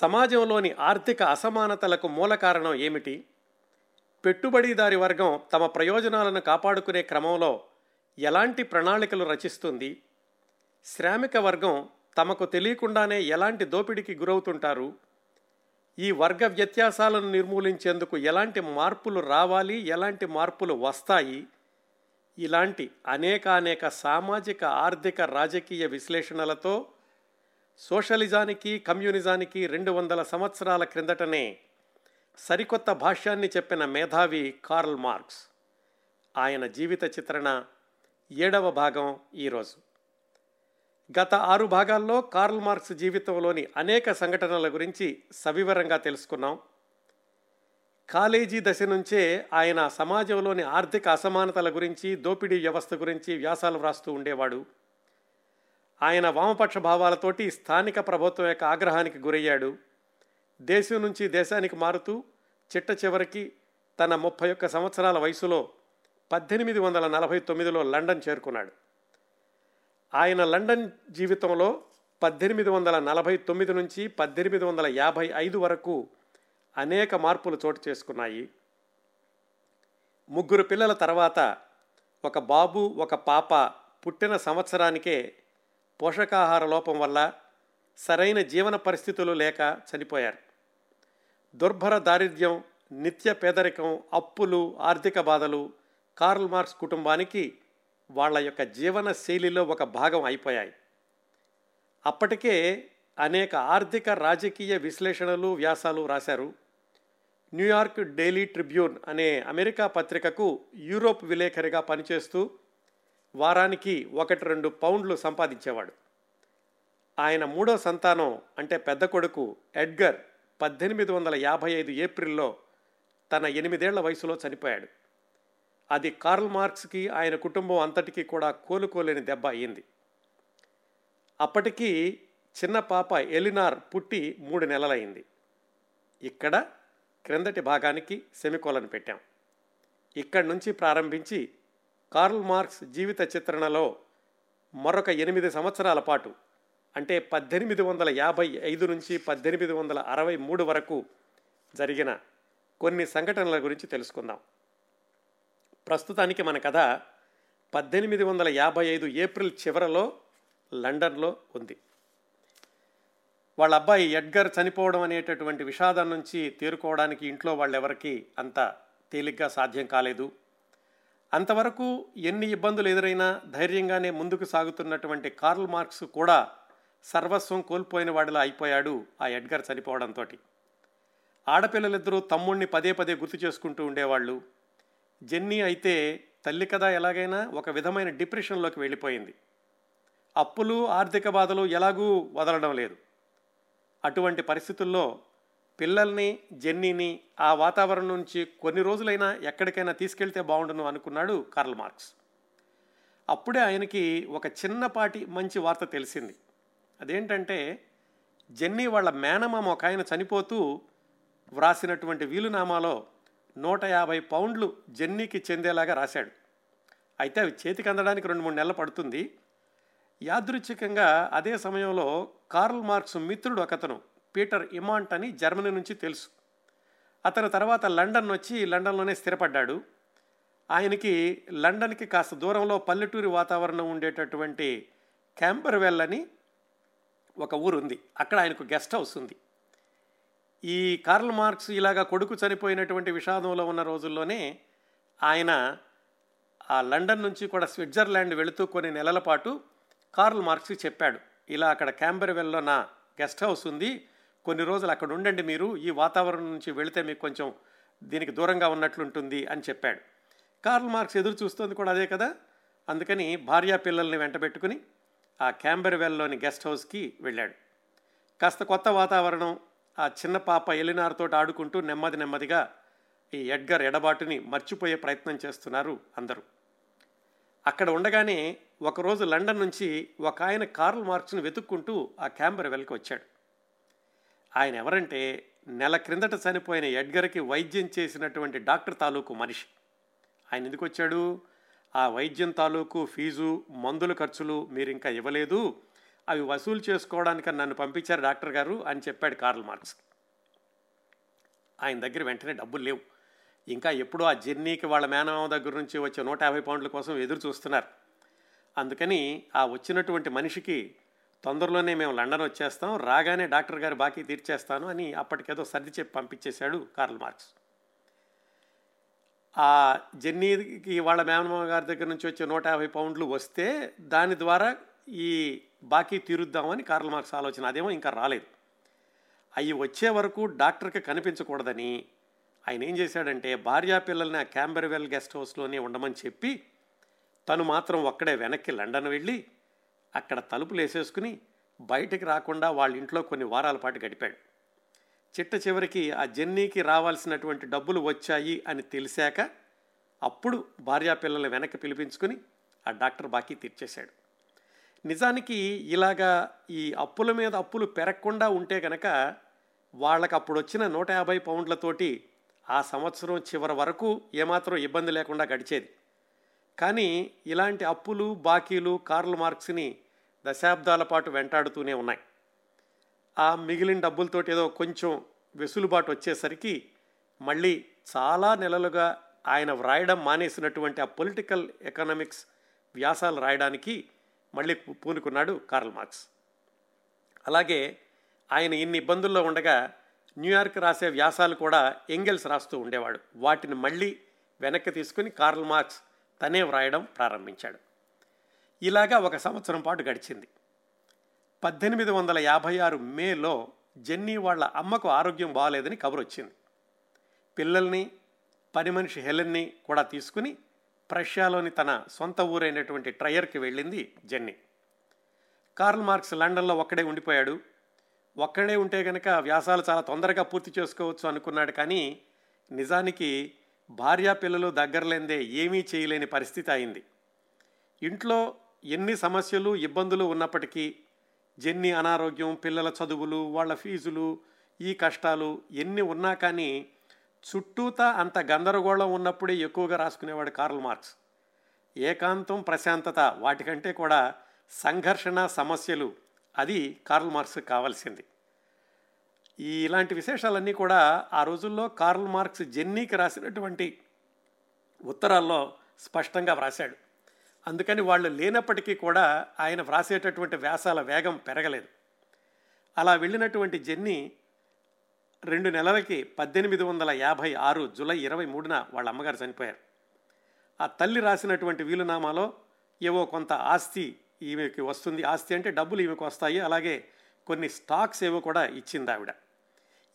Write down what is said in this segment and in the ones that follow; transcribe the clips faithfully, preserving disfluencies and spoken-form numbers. సమాజంలోని ఆర్థిక అసమానతలకు మూల కారణం ఏమిటి? పెట్టుబడిదారి వర్గం తమ ప్రయోజనాలను కాపాడుకునే క్రమంలో ఎలాంటి ప్రణాళికలు రచిస్తుంది? శ్రామిక వర్గం తమకు తెలియకుండానే ఎలాంటి దోపిడీకి గురవుతుంటారు? ఈ వర్గ వ్యత్యాసాలను నిర్మూలించేందుకు ఎలాంటి మార్పులు రావాలి, ఎలాంటి మార్పులు వస్తాయి? ఇలాంటి అనేకానేక సామాజిక, ఆర్థిక, రాజకీయ విశ్లేషణలతో సోషలిజానికి, కమ్యూనిజానికి రెండు వందల సంవత్సరాల క్రిందటనే సరికొత్త భాష్యాన్ని చెప్పిన మేధావి కార్ల్ మార్క్స్. ఆయన జీవిత చిత్రణ ఏడవ భాగం ఈరోజు. గత ఆరు భాగాల్లో కార్ల్ మార్క్స్ జీవితంలోని అనేక సంఘటనల గురించి సవివరంగా తెలుసుకున్నాం. కాలేజీ దశ నుంచే ఆయన సమాజంలోని ఆర్థిక అసమానతల గురించి, దోపిడీ వ్యవస్థ గురించి వ్యాసాలు వ్రాస్తూ ఉండేవాడు. ఆయన వామపక్ష భావాలతోటి స్థానిక ప్రభుత్వం యొక్క ఆగ్రహానికి గురయ్యాడు. దేశం నుంచి దేశానికి మారుతూ చిట్ట చివరికి తన ముప్పై ఒక్క సంవత్సరాల వయసులో పద్దెనిమిది వందల నలభై తొమ్మిదిలో లండన్ చేరుకున్నాడు. ఆయన లండన్ జీవితంలో పద్దెనిమిది వందల నలభై తొమ్మిది నుంచి పద్దెనిమిది వందల యాభై ఐదు వరకు అనేక మార్పులు చోటు చేసుకున్నాయి. ముగ్గురు పిల్లల తర్వాత ఒక బాబు, ఒక పాప పుట్టిన సంవత్సరానికే పోషకాహార లోపం వల్ల, సరైన జీవన పరిస్థితులు లేక చనిపోయారు. దుర్భర దారిద్ర్యం, నిత్య పేదరికం, అప్పులు, ఆర్థిక బాధలు కార్ల్ మార్క్స్ కుటుంబానికి వాళ్ళ యొక్క జీవన శైలిలో ఒక భాగం అయిపోయాయి. అప్పటికే అనేక ఆర్థిక, రాజకీయ విశ్లేషణలు, వ్యాసాలు రాశారు. న్యూయార్క్ డైలీ ట్రిబ్యూన్ అనే అమెరికా పత్రికకు యూరోప్ విలేకరిగా పనిచేస్తూ వారానికి ఒకటి రెండు పౌండ్లు సంపాదించేవాడు. ఆయన మూడో సంతానం అంటే పెద్ద కొడుకు ఎడ్గర్ పద్దెనిమిది వందల యాభై ఐదు ఏప్రిల్లో తన ఎనిమిదేళ్ల వయసులో చనిపోయాడు. అది కార్ల్ మార్క్స్కి, ఆయన కుటుంబం అంతటికీ కూడా కోలుకోలేని దెబ్బ అయింది. అప్పటికీ చిన్న పాప ఎలినార్ పుట్టి మూడు నెలలైంది. ఇక్కడ క్రిందటి భాగానికి సెమికోలను పెట్టాం. ఇక్కడి నుంచి ప్రారంభించి కార్ల్ మార్క్స్ జీవిత చిత్రణలో మరొక ఎనిమిది సంవత్సరాల పాటు, అంటే పద్దెనిమిది వందల యాభై ఐదు నుంచి పద్దెనిమిది వందల అరవై మూడు వరకు జరిగిన కొన్ని సంఘటనల గురించి తెలుసుకుందాం. ప్రస్తుతానికి మన కథ పద్దెనిమిది వందల యాభై ఐదు ఏప్రిల్ చివరలో లండన్లో ఉంది. వాళ్ళ అబ్బాయి ఎడ్గర్ చనిపోవడం అనేటటువంటి విషాదం నుంచి తేరుకోవడానికి ఇంట్లో వాళ్ళెవరికి అంత తేలిగ్గా సాధ్యం కాలేదు. అంతవరకు ఎన్ని ఇబ్బందులు ఎదురైనా ధైర్యంగానే ముందుకు సాగుతున్నటువంటి కార్ల్ మార్క్స్ కూడా సర్వస్వం కోల్పోయిన వాడిలా అయిపోయాడు ఆ ఎడ్గర్ చనిపోవడంతో. ఆడపిల్లలిద్దరూ తమ్ముడిని పదే పదే గుర్తు చేసుకుంటూ ఉండేవాళ్ళు. జెన్నీ అయితే తల్లి కదా, ఎలాగైనా ఒక విధమైన డిప్రెషన్లోకి వెళ్ళిపోయింది. అప్పులు, ఆర్థిక బాధలు ఎలాగూ వదలడం లేదు. అటువంటి పరిస్థితుల్లో పిల్లల్ని, జెన్నీని ఆ వాతావరణం నుంచి కొన్ని రోజులైనా ఎక్కడికైనా తీసుకెళ్తే బాగుండును అనుకున్నాడు కార్ల్ మార్క్స్. అప్పుడే ఆయనకి ఒక చిన్నపాటి మంచి వార్త తెలిసింది. అదేంటంటే, జెన్నీ వాళ్ళ మేనమామ ఒక ఆయన చనిపోతూ వ్రాసినటువంటి వీలునామాలో నూట యాభై పౌండ్లు జెన్నీకి చెందేలాగా రాశాడు. అయితే అవి చేతికి అందడానికి రెండు మూడు నెలలు పడుతుంది. యాదృచ్ఛికంగా అదే సమయంలో కార్ల్ మార్క్స్ మిత్రుడు ఒకతను, పీటర్ ఇమాంట్ అని, జర్మనీ నుంచి తెలుసు. అతను తర్వాత లండన్ వచ్చి లండన్లోనే స్థిరపడ్డాడు. ఆయనకి లండన్కి కాస్త దూరంలో పల్లెటూరి వాతావరణం ఉండేటటువంటి క్యాంబర్వెల్ అని ఒక ఊరు ఉంది. అక్కడ ఆయనకు గెస్ట్ హౌస్ ఉంది. ఈ కార్ల్ మార్క్స్ ఇలాగా కొడుకు చనిపోయినటువంటి విషాదంలో ఉన్న రోజుల్లోనే ఆయన ఆ లండన్ నుంచి కూడా స్విట్జర్లాండ్ వెళుతూ కొన్ని నెలల పాటు కార్ల్ మార్క్స్కి చెప్పాడు, ఇలా అక్కడ క్యాంబర్వెల్లో నా గెస్ట్ హౌస్ ఉంది, కొన్ని రోజులు అక్కడ ఉండండి మీరు, ఈ వాతావరణం నుంచి వెళితే మీకు కొంచెం దీనికి దూరంగా ఉన్నట్లుంటుంది అని చెప్పాడు. కార్ల్ మార్క్స్ ఎదురు చూస్తుంది కూడా అదే కదా, అందుకని భార్యా పిల్లల్ని వెంట పెట్టుకుని ఆ క్యాంబర్వెల్లోని గెస్ట్ హౌస్కి వెళ్ళాడు. కాస్త కొత్త వాతావరణం, ఆ చిన్న పాప ఎలినార్తో ఆడుకుంటూ నెమ్మది నెమ్మదిగా ఈ ఎడ్గర్ ఎడబాటుని మర్చిపోయే ప్రయత్నం చేస్తున్నారు అందరూ. అక్కడ ఉండగానే ఒకరోజు లండన్ నుంచి ఒక ఆయన కార్ల్ మార్క్స్ని వెతుక్కుంటూ ఆ క్యాంబర్వెల్కి వచ్చాడు. ఆయన ఎవరంటే నెల క్రిందట చనిపోయిన ఎడ్గర్కి వైద్యం చేసినటువంటి డాక్టర్ తాలూకు మనిషి. ఆయన ఎందుకు వచ్చాడు? ఆ వైద్యం తాలూకు ఫీజు, మందుల ఖర్చులు మీరు ఇంకా ఇవ్వలేదు, అవి వసూలు చేసుకోవడానికి నన్ను పంపించారు డాక్టర్ గారు అని చెప్పాడు కార్ల్ మార్క్స్. ఆయన దగ్గర వెంటనే డబ్బులు లేవు. ఇంకా ఎప్పుడో ఆ జర్నీకి వాళ్ళ మేనమామ దగ్గర నుంచి వచ్చే నూట యాభై పౌండ్ల కోసం ఎదురు చూస్తున్నారు. అందుకని ఆ వచ్చినటువంటి మనిషికి తొందరలోనే మేము లండన్ వచ్చేస్తాం, రాగానే డాక్టర్ గారు బాకీ తీర్చేస్తాను అని అప్పటికేదో సర్ది చెప్పి పంపించేశాడు కార్ల్ మార్క్స్. ఆ జర్నీకి వాళ్ళ మేనమామ గారి దగ్గర నుంచి వచ్చే నూట యాభై పౌండ్లు వస్తే దాని ద్వారా ఈ బాకీ తీరుద్దామని కార్ల్ మార్క్స్ ఆలోచన. అదేమో ఇంకా రాలేదు. అవి వచ్చే వరకు డాక్టర్కి కనిపించకూడదని ఆయన ఏం చేశాడంటే భార్యా పిల్లల్ని ఆ క్యాంబర్వెల్ గెస్ట్ హౌస్లోనే ఉండమని చెప్పి తను మాత్రం ఒక్కడే వెనక్కి లండన్ వెళ్ళి అక్కడ తలుపులు వేసేసుకుని బయటికి రాకుండా వాళ్ళ ఇంట్లో కొన్ని వారాల పాటు గడిపాడు. చిట్ట చివరికి ఆ జర్నీకి రావాల్సినటువంటి డబ్బులు వచ్చాయి అని తెలిసాక అప్పుడు భార్యా పిల్లల్ని వెనక్కి పిలిపించుకుని ఆ డాక్టర్ బాకీ తీర్చేశాడు. నిజానికి ఇలాగా ఈ అప్పుల మీద అప్పులు పెరగకుండా ఉంటే కనుక వాళ్ళకి అప్పుడు వచ్చిన నూట యాభై పౌండ్లతోటి ఆ సంవత్సరం చివరి వరకు ఏమాత్రం ఇబ్బంది లేకుండా గడిచేది. కానీ ఇలాంటి అప్పులు బాకీలు కార్ల్ మార్క్స్ని దశాబ్దాల పాటు వెంటాడుతూనే ఉన్నాయి. ఆ మిగిలిన డబ్బులతో ఏదో కొంచెం వెసులుబాటు వచ్చేసరికి మళ్ళీ చాలా నెలలుగా ఆయన వ్రాయడం మానేసినటువంటి ఆ పొలిటికల్ ఎకనామిక్స్ వ్యాసాలు రాయడానికి మళ్ళీ పూనుకున్నాడు కార్ల్ మార్క్స్. అలాగే ఆయన ఇన్ని ఇబ్బందుల్లో ఉండగా న్యూయార్క్ రాసే వ్యాసాలు కూడా ఎంగెల్స్ రాస్తూ ఉండేవాడు. వాటిని మళ్ళీ వెనక్కి తీసుకుని కార్ల్ మార్క్స్ తనే వ్రాయడం ప్రారంభించాడు. ఇలాగా ఒక సంవత్సరం పాటు గడిచింది. పద్దెనిమిది వందల యాభై ఆరు మేలో జెన్నీ వాళ్ళ అమ్మకు ఆరోగ్యం బాగాలేదని కబురు వచ్చింది. పిల్లల్ని పని మనిషి హెలెన్ని కూడా తీసుకుని ప్రష్యాలోని తన సొంత ఊరైనటువంటి ట్రయర్కి వెళ్ళింది జెన్నీ. కార్ల్ మార్క్స్ లండన్లో ఒక్కడే ఉండిపోయాడు. ఒక్కడే ఉంటే కనుక వ్యాసాలు చాలా తొందరగా పూర్తి చేసుకోవచ్చు అనుకున్నాడు. కానీ నిజానికి భార్యా పిల్లలు దగ్గరలేందే ఏమీ చేయలేని పరిస్థితి అయింది. ఇంట్లో ఎన్ని సమస్యలు ఇబ్బందులు ఉన్నప్పటికీ జెన్నీ అనారోగ్యం, పిల్లల చదువులు, వాళ్ళ ఫీజులు, ఈ కష్టాలు ఎన్ని ఉన్నా కానీ చుట్టూతా అంత గందరగోళం ఉన్నప్పుడే ఎక్కువగా రాసుకునేవాడు కార్ల్ మార్క్స్. ఏకాంతం, ప్రశాంతత వాటికంటే కూడా సంఘర్షణ, సమస్యలు అది కార్ల్ మార్క్స్ కావాల్సింది. ఈ ఇలాంటి విశేషాలన్నీ కూడా ఆ రోజుల్లో కార్ల్ మార్క్స్ జెన్నీకి రాసినటువంటి ఉత్తరాల్లో స్పష్టంగా వ్రాశాడు. అందుకని వాళ్ళు లేనప్పటికీ కూడా ఆయన వ్రాసేటటువంటి వ్యాసాల వేగం పెరగలేదు. అలా వెళ్ళినటువంటి జెన్నీ రెండు నెలలకి పద్దెనిమిది వందల యాభై ఆరు జూలై ఇరవై మూడున వాళ్ళ అమ్మగారు చనిపోయారు. ఆ తల్లి రాసినటువంటి వీలునామాలో ఏవో కొంత ఆస్తి ఈమెకి వస్తుంది, ఆస్తి అంటే డబ్బులు ఈమెకు వస్తాయి, అలాగే కొన్ని స్టాక్స్ ఏవో కూడా ఇచ్చింది ఆవిడ.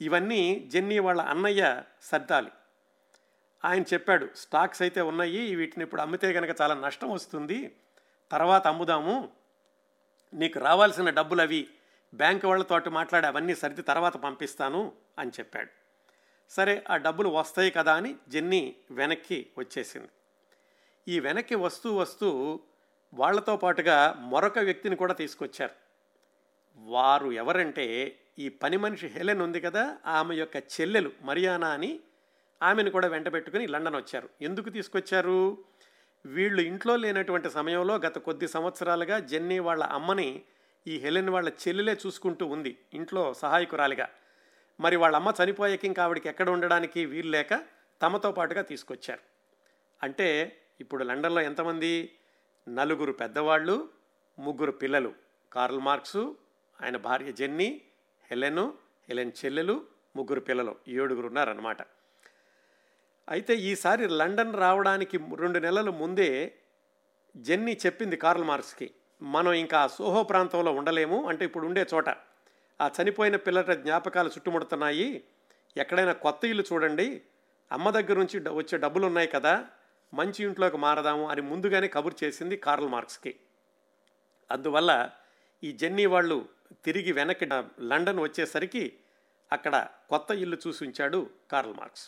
ఇవన్నీ జెన్నీ వాళ్ళ అన్నయ్య సర్దాలి. ఆయన చెప్పాడు, స్టాక్స్ అయితే ఉన్నాయి, వీటిని ఇప్పుడు అమ్మితే కనుక చాలా నష్టం వస్తుంది, తర్వాత అమ్ముదాము, నీకు రావాల్సిన డబ్బులు అవి బ్యాంకు వాళ్ళతో మాట్లాడి అవన్నీ సర్ది తర్వాత పంపిస్తాను అని చెప్పాడు. సరే, ఆ డబ్బులు వస్తాయి కదా అని జెన్నీ వెనక్కి వచ్చేసింది. ఈ వెనక్కి వస్తూ వస్తూ వాళ్లతో పాటుగా మరొక వ్యక్తిని కూడా తీసుకొచ్చారు. వారు ఎవరంటే ఈ పని మనిషి హెలెన్ ఉంది కదా, ఆమె యొక్క చెల్లెలు మరియానా అని ఆమెను కూడా వెంట పెట్టుకుని లండన్ వచ్చారు. ఎందుకు తీసుకొచ్చారు? వీళ్ళు ఇంట్లో లేనటువంటి సమయంలో గత కొద్ది సంవత్సరాలుగా జెన్నీ వాళ్ళ అమ్మని ఈ హెలెన్ వాళ్ళ చెల్లెలే చూసుకుంటూ ఉంది ఇంట్లో సహాయకురాలిగా. మరి వాళ్ళ అమ్మ చనిపోయాక ఇంకా ఆవిడకి ఎక్కడ ఉండడానికి వీలు లేక తమతో పాటుగా తీసుకొచ్చారు. అంటే ఇప్పుడు లండన్లో ఎంతమంది? నలుగురు పెద్దవాళ్ళు, ముగ్గురు పిల్లలు, కార్ల్ మార్క్సు, ఆయన భార్య జెన్నీ, హెలెను, హెలెన్ చెల్లెలు, ముగ్గురు పిల్లలు, ఏడుగురు ఉన్నారన్నమాట. అయితే ఈసారి లండన్ రావడానికి రెండు నెలల ముందే జెన్నీ చెప్పింది కార్ల్ మార్క్స్కి, మనం ఇంకా సోహో ప్రాంతంలో ఉండలేము, అంటే ఇప్పుడు ఉండే చోట ఆ చనిపోయిన పిల్లల జ్ఞాపకాలు చుట్టుముడుతున్నాయి, ఎక్కడైనా కొత్త ఇల్లు చూడండి, అమ్మ దగ్గర నుంచి వచ్చే డబ్బులు ఉన్నాయి కదా, మంచి ఇంట్లోకి మారదాము అని ముందుగానే కబురు చేసింది కార్ల్ మార్క్స్కి. అందువల్ల ఈ జెన్నీ వాళ్ళు తిరిగి వెనక్కి లండన్ వచ్చేసరికి అక్కడ కొత్త ఇల్లు చూసి ఉంచాడు కార్ల్ మార్క్స్.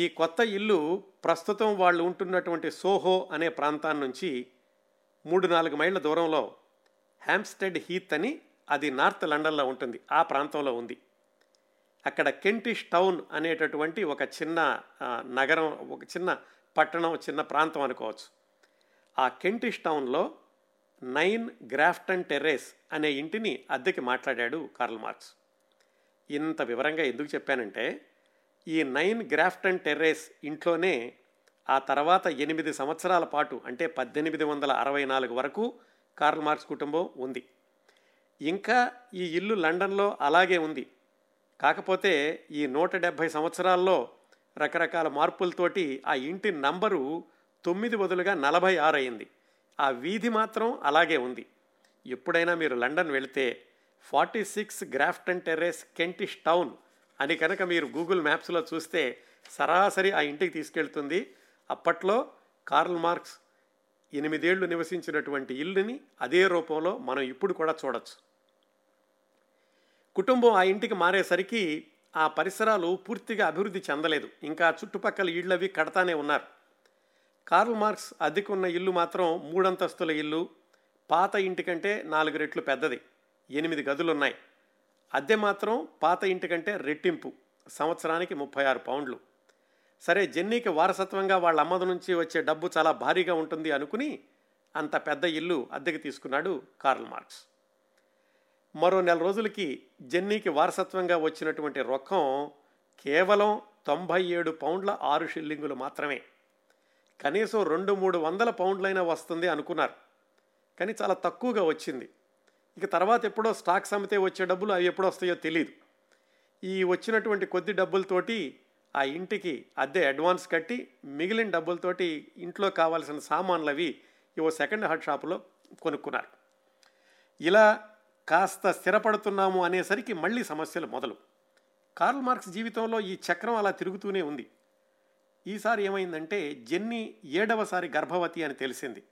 ఈ కొత్త ఇల్లు ప్రస్తుతం వాళ్ళు ఉంటున్నటువంటి సోహో అనే ప్రాంతాన్ని నుంచి మూడు నాలుగు మైళ్ళ దూరంలో హ్యాంప్స్టెడ్ హీత్ అని, అది నార్త్ లండన్లో ఉంటుంది, ఆ ప్రాంతంలో ఉంది. అక్కడ కెంటిష్ టౌన్ అనేటటువంటి ఒక చిన్న నగరం, ఒక చిన్న పట్టణం, చిన్న ప్రాంతం అనుకోవచ్చు. ఆ కెంటిష్ టౌన్లో నైన్ గ్రాఫ్టన్ టెర్రేస్ అనే ఇంటిని అద్దెకి మాట్లాడాడు కార్ల్ మార్క్స్. ఇంత వివరంగా ఎందుకు చెప్పానంటే, ఈ నైన్ గ్రాఫ్టన్ టెర్రేస్ ఇంట్లోనే ఆ తర్వాత ఎనిమిది సంవత్సరాల పాటు అంటే పద్దెనిమిది వందల అరవై నాలుగు వరకు కార్ల్ మార్క్స్ కుటుంబం ఉంది. ఇంకా ఈ ఇల్లు లండన్లో అలాగే ఉంది. కాకపోతే ఈ నూట డెబ్భై సంవత్సరాల్లో రకరకాల మార్పులతోటి ఆ ఇంటి నంబరు తొమ్మిది బదులుగా నలభై ఆరు అయింది. ఆ వీధి మాత్రం అలాగే ఉంది. ఎప్పుడైనా మీరు లండన్ వెళితే forty six Grafton Terrace Kentish Town అని కనుక మీరు గూగుల్ మ్యాప్స్లో చూస్తే సరాసరి ఆ ఇంటికి తీసుకెళ్తుంది. అప్పట్లో కార్ల్ మార్క్స్ ఎనిమిదేళ్లు నివసించినటువంటి ఇల్లుని అదే రూపంలో మనం ఇప్పుడు కూడా చూడవచ్చు. కుటుంబం ఆ ఇంటికి మారేసరికి ఆ పరిసరాలు పూర్తిగా అభివృద్ధి చెందలేదు. ఇంకా చుట్టుపక్కల ఇళ్ళవి కడతానే ఉన్నారు. కార్ల్ మార్క్స్ అద్దెకున్న ఇల్లు మాత్రం మూడంతస్తుల ఇల్లు, పాత ఇంటి కంటే నాలుగు రెట్లు పెద్దది, ఎనిమిది గదులున్నాయి. అద్దె మాత్రం పాత ఇంటి కంటే రెట్టింపు, సంవత్సరానికి ముప్పై ఆరు పౌండ్లు. సరే, జెన్నీకి వారసత్వంగా వాళ్ళ అమ్మది నుంచి వచ్చే డబ్బు చాలా భారీగా ఉంటుంది అనుకుని అంత పెద్ద ఇల్లు అద్దెకి తీసుకున్నాడు కార్ల్ మార్క్స్. మరో నెల రోజులకి జెన్నీకి వారసత్వంగా వచ్చినటువంటి రొక్కం కేవలం తొంభై ఏడు పౌండ్ల ఆరు షిల్లింగులు మాత్రమే. కనీసం రెండు మూడు వందల పౌండ్లైనా వస్తుంది అనుకున్నారు, కానీ చాలా తక్కువగా వచ్చింది. ఇక తర్వాత ఎప్పుడో స్టాక్స్ అమ్మితే వచ్చే డబ్బులు అవి ఎప్పుడు వస్తాయో తెలియదు. ఈ వచ్చినటువంటి కొద్ది డబ్బులతోటి ఆ ఇంటికి అద్దె అడ్వాన్స్ కట్టి మిగిలిన డబ్బులతోటి ఇంట్లో కావాల్సిన సామాన్లు అవి ఇవో సెకండ్ హ్యాండ్ షాపులో కొనుక్కున్నారు. ఇలా కాస్త స్థిరపడుతున్నాము అనేసరికి మళ్ళీ సమస్యలు మొదలు. కార్ల్ మార్క్స్ జీవితంలో ఈ చక్రం అలా తిరుగుతూనే ఉంది. ఈసారి ఏమైందంటే, జెన్నీ ఏడవసారి గర్భవతి అని తెలిసింది.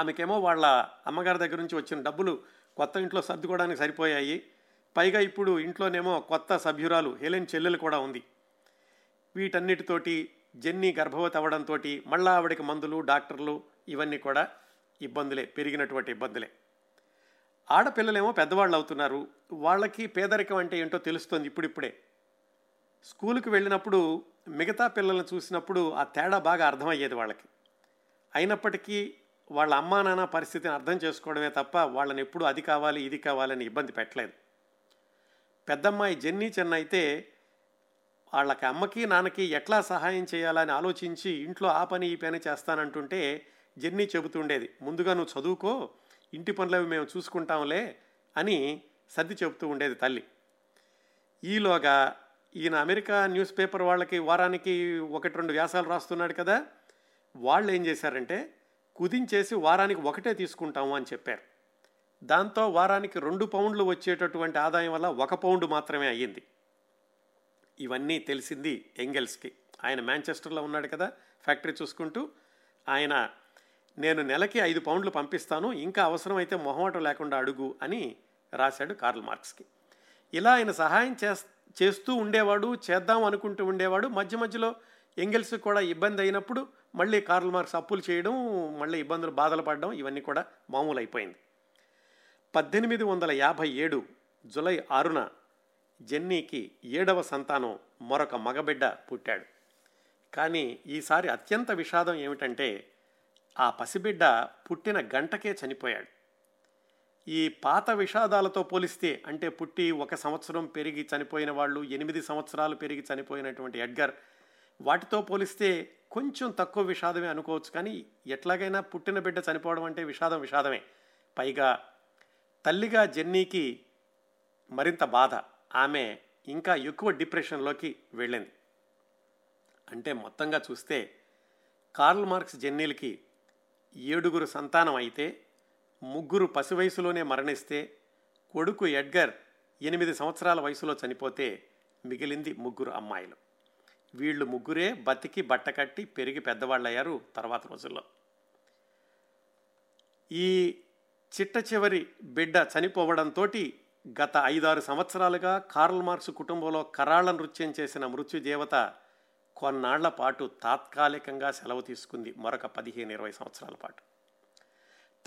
ఆమెకేమో వాళ్ళ అమ్మగారి దగ్గర నుంచి వచ్చిన డబ్బులు కొత్త ఇంట్లో సర్దుకోవడానికి సరిపోయాయి. పైగా ఇప్పుడు ఇంట్లోనేమో కొత్త సభ్యురాలు హెలెన్ చెల్లెలు కూడా ఉంది. వీటన్నిటితోటి జెన్నీ గర్భవతి అవ్వడంతో మళ్ళా ఆవిడకి మందులు, డాక్టర్లు ఇవన్నీ కూడా ఇబ్బందులే, పెరిగినటువంటి ఇబ్బందులే. ఆడపిల్లలేమో పెద్దవాళ్ళు అవుతున్నారు, వాళ్ళకి పేదరికం అంటే ఏంటో తెలుస్తుంది ఇప్పుడిప్పుడే. స్కూలుకి వెళ్ళినప్పుడు మిగతా పిల్లలను చూసినప్పుడు ఆ తేడా బాగా అర్థమయ్యేది వాళ్ళకి. అయినప్పటికీ వాళ్ళ అమ్మా నాన్న పరిస్థితిని అర్థం చేసుకోవడమే తప్ప వాళ్ళని ఎప్పుడు అది కావాలి ఇది కావాలని ఇబ్బంది పెట్టలేదు. పెద్దమ్మాయి జెన్నీ చెన్న అయితే వాళ్ళకి అమ్మకి నాన్నకి ఎట్లా సహాయం చేయాలని ఆలోచించి ఇంట్లో ఆ పని ఈ పని చేస్తానంటుంటే జెన్నీ చెబుతుండేది, ముందుగా నువ్వు చదువుకో, ఇంటి పనులవి మేము చూసుకుంటాంలే అని సర్ది చెబుతూ ఉండేది తల్లి. ఈలోగా ఈయన అమెరికా న్యూస్ పేపర్ వాళ్ళకి వారానికి ఒకటి రెండు వ్యాసాలు రాస్తున్నాడు కదా, వాళ్ళు ఏం చేశారంటే కుదించేసి వారానికి ఒకటే తీసుకుంటాము అని చెప్పారు. దాంతో వారానికి రెండు పౌండ్లు వచ్చేటటువంటి ఆదాయం వల్ల ఒక పౌండ్ మాత్రమే అయ్యింది. ఇవన్నీ తెలిసింది ఎంగెల్స్కి. ఆయన మాంచెస్టర్లో ఉన్నాడు కదా ఫ్యాక్టరీ చూసుకుంటూ. ఆయన నేను నెలకి ఐదు పౌండ్లు పంపిస్తాను, ఇంకా అవసరమైతే మొహమాటం లేకుండా అడుగు అని రాశాడు కార్ల్ మార్క్స్కి. ఇలా ఆయన సహాయం చేస్తూ ఉండేవాడు, చేద్దాం అనుకుంటూ ఉండేవాడు. మధ్య మధ్యలో ఎంగెల్స్ కూడా ఇబ్బంది అయినప్పుడు మళ్ళీ కార్ల్ మార్క్స్ అప్పులు చేయడం, మళ్ళీ ఇబ్బందులు బాధలు పడడం ఇవన్నీ కూడా మామూలు అయిపోయింది. పద్దెనిమిది వందల యాభై ఏడు జులై ఆరున జెన్నీకి ఏడవ సంతానం మరొక మగబిడ్డ పుట్టాడు. కానీ ఈసారి అత్యంత విషాదం ఏమిటంటే, ఆ పసిబిడ్డ పుట్టిన గంటకే చనిపోయాడు. ఈ పాత విషాదాలతో పోలిస్తే, అంటే పుట్టి ఒక సంవత్సరం పెరిగి చనిపోయిన వాళ్ళు, ఎనిమిది సంవత్సరాలు పెరిగి చనిపోయినటువంటి ఎడ్గర్, వాటితో పోలిస్తే కొంచెం తక్కువ విషాదమే అనుకోవచ్చు. కానీ ఎట్లాగైనా పుట్టిన బిడ్డ చనిపోవడం అంటే విషాదం విషాదమే. పైగా తల్లిగా జెన్నీకి మరింత బాధ, ఆమె ఇంకా ఎక్కువ డిప్రెషన్లోకి వెళ్ళింది. అంటే మొత్తంగా చూస్తే కార్ల్ మార్క్స్ జెన్నీలకి ఏడుగురు సంతానం అయితే, ముగ్గురు పసి వయసులోనే మరణిస్తే, కొడుకు ఎడ్గర్ ఎనిమిది సంవత్సరాల వయసులో చనిపోతే మిగిలింది ముగ్గురు అమ్మాయిలు. వీళ్ళు ముగ్గురే బతికి బట్టకట్టి పెరిగి పెద్దవాళ్ళయ్యారు తర్వాత రోజుల్లో. ఈ చిట్ట చివరి బిడ్డ చనిపోవడంతో గత ఐదారు సంవత్సరాలుగా కార్ల్ మార్క్స్ కుటుంబంలో కరాళ నృత్యం చేసిన మృత్యుదేవత కొన్నాళ్ల పాటు తాత్కాలికంగా సెలవు తీసుకుంది, మరొక పదిహేను ఇరవై సంవత్సరాల పాటు.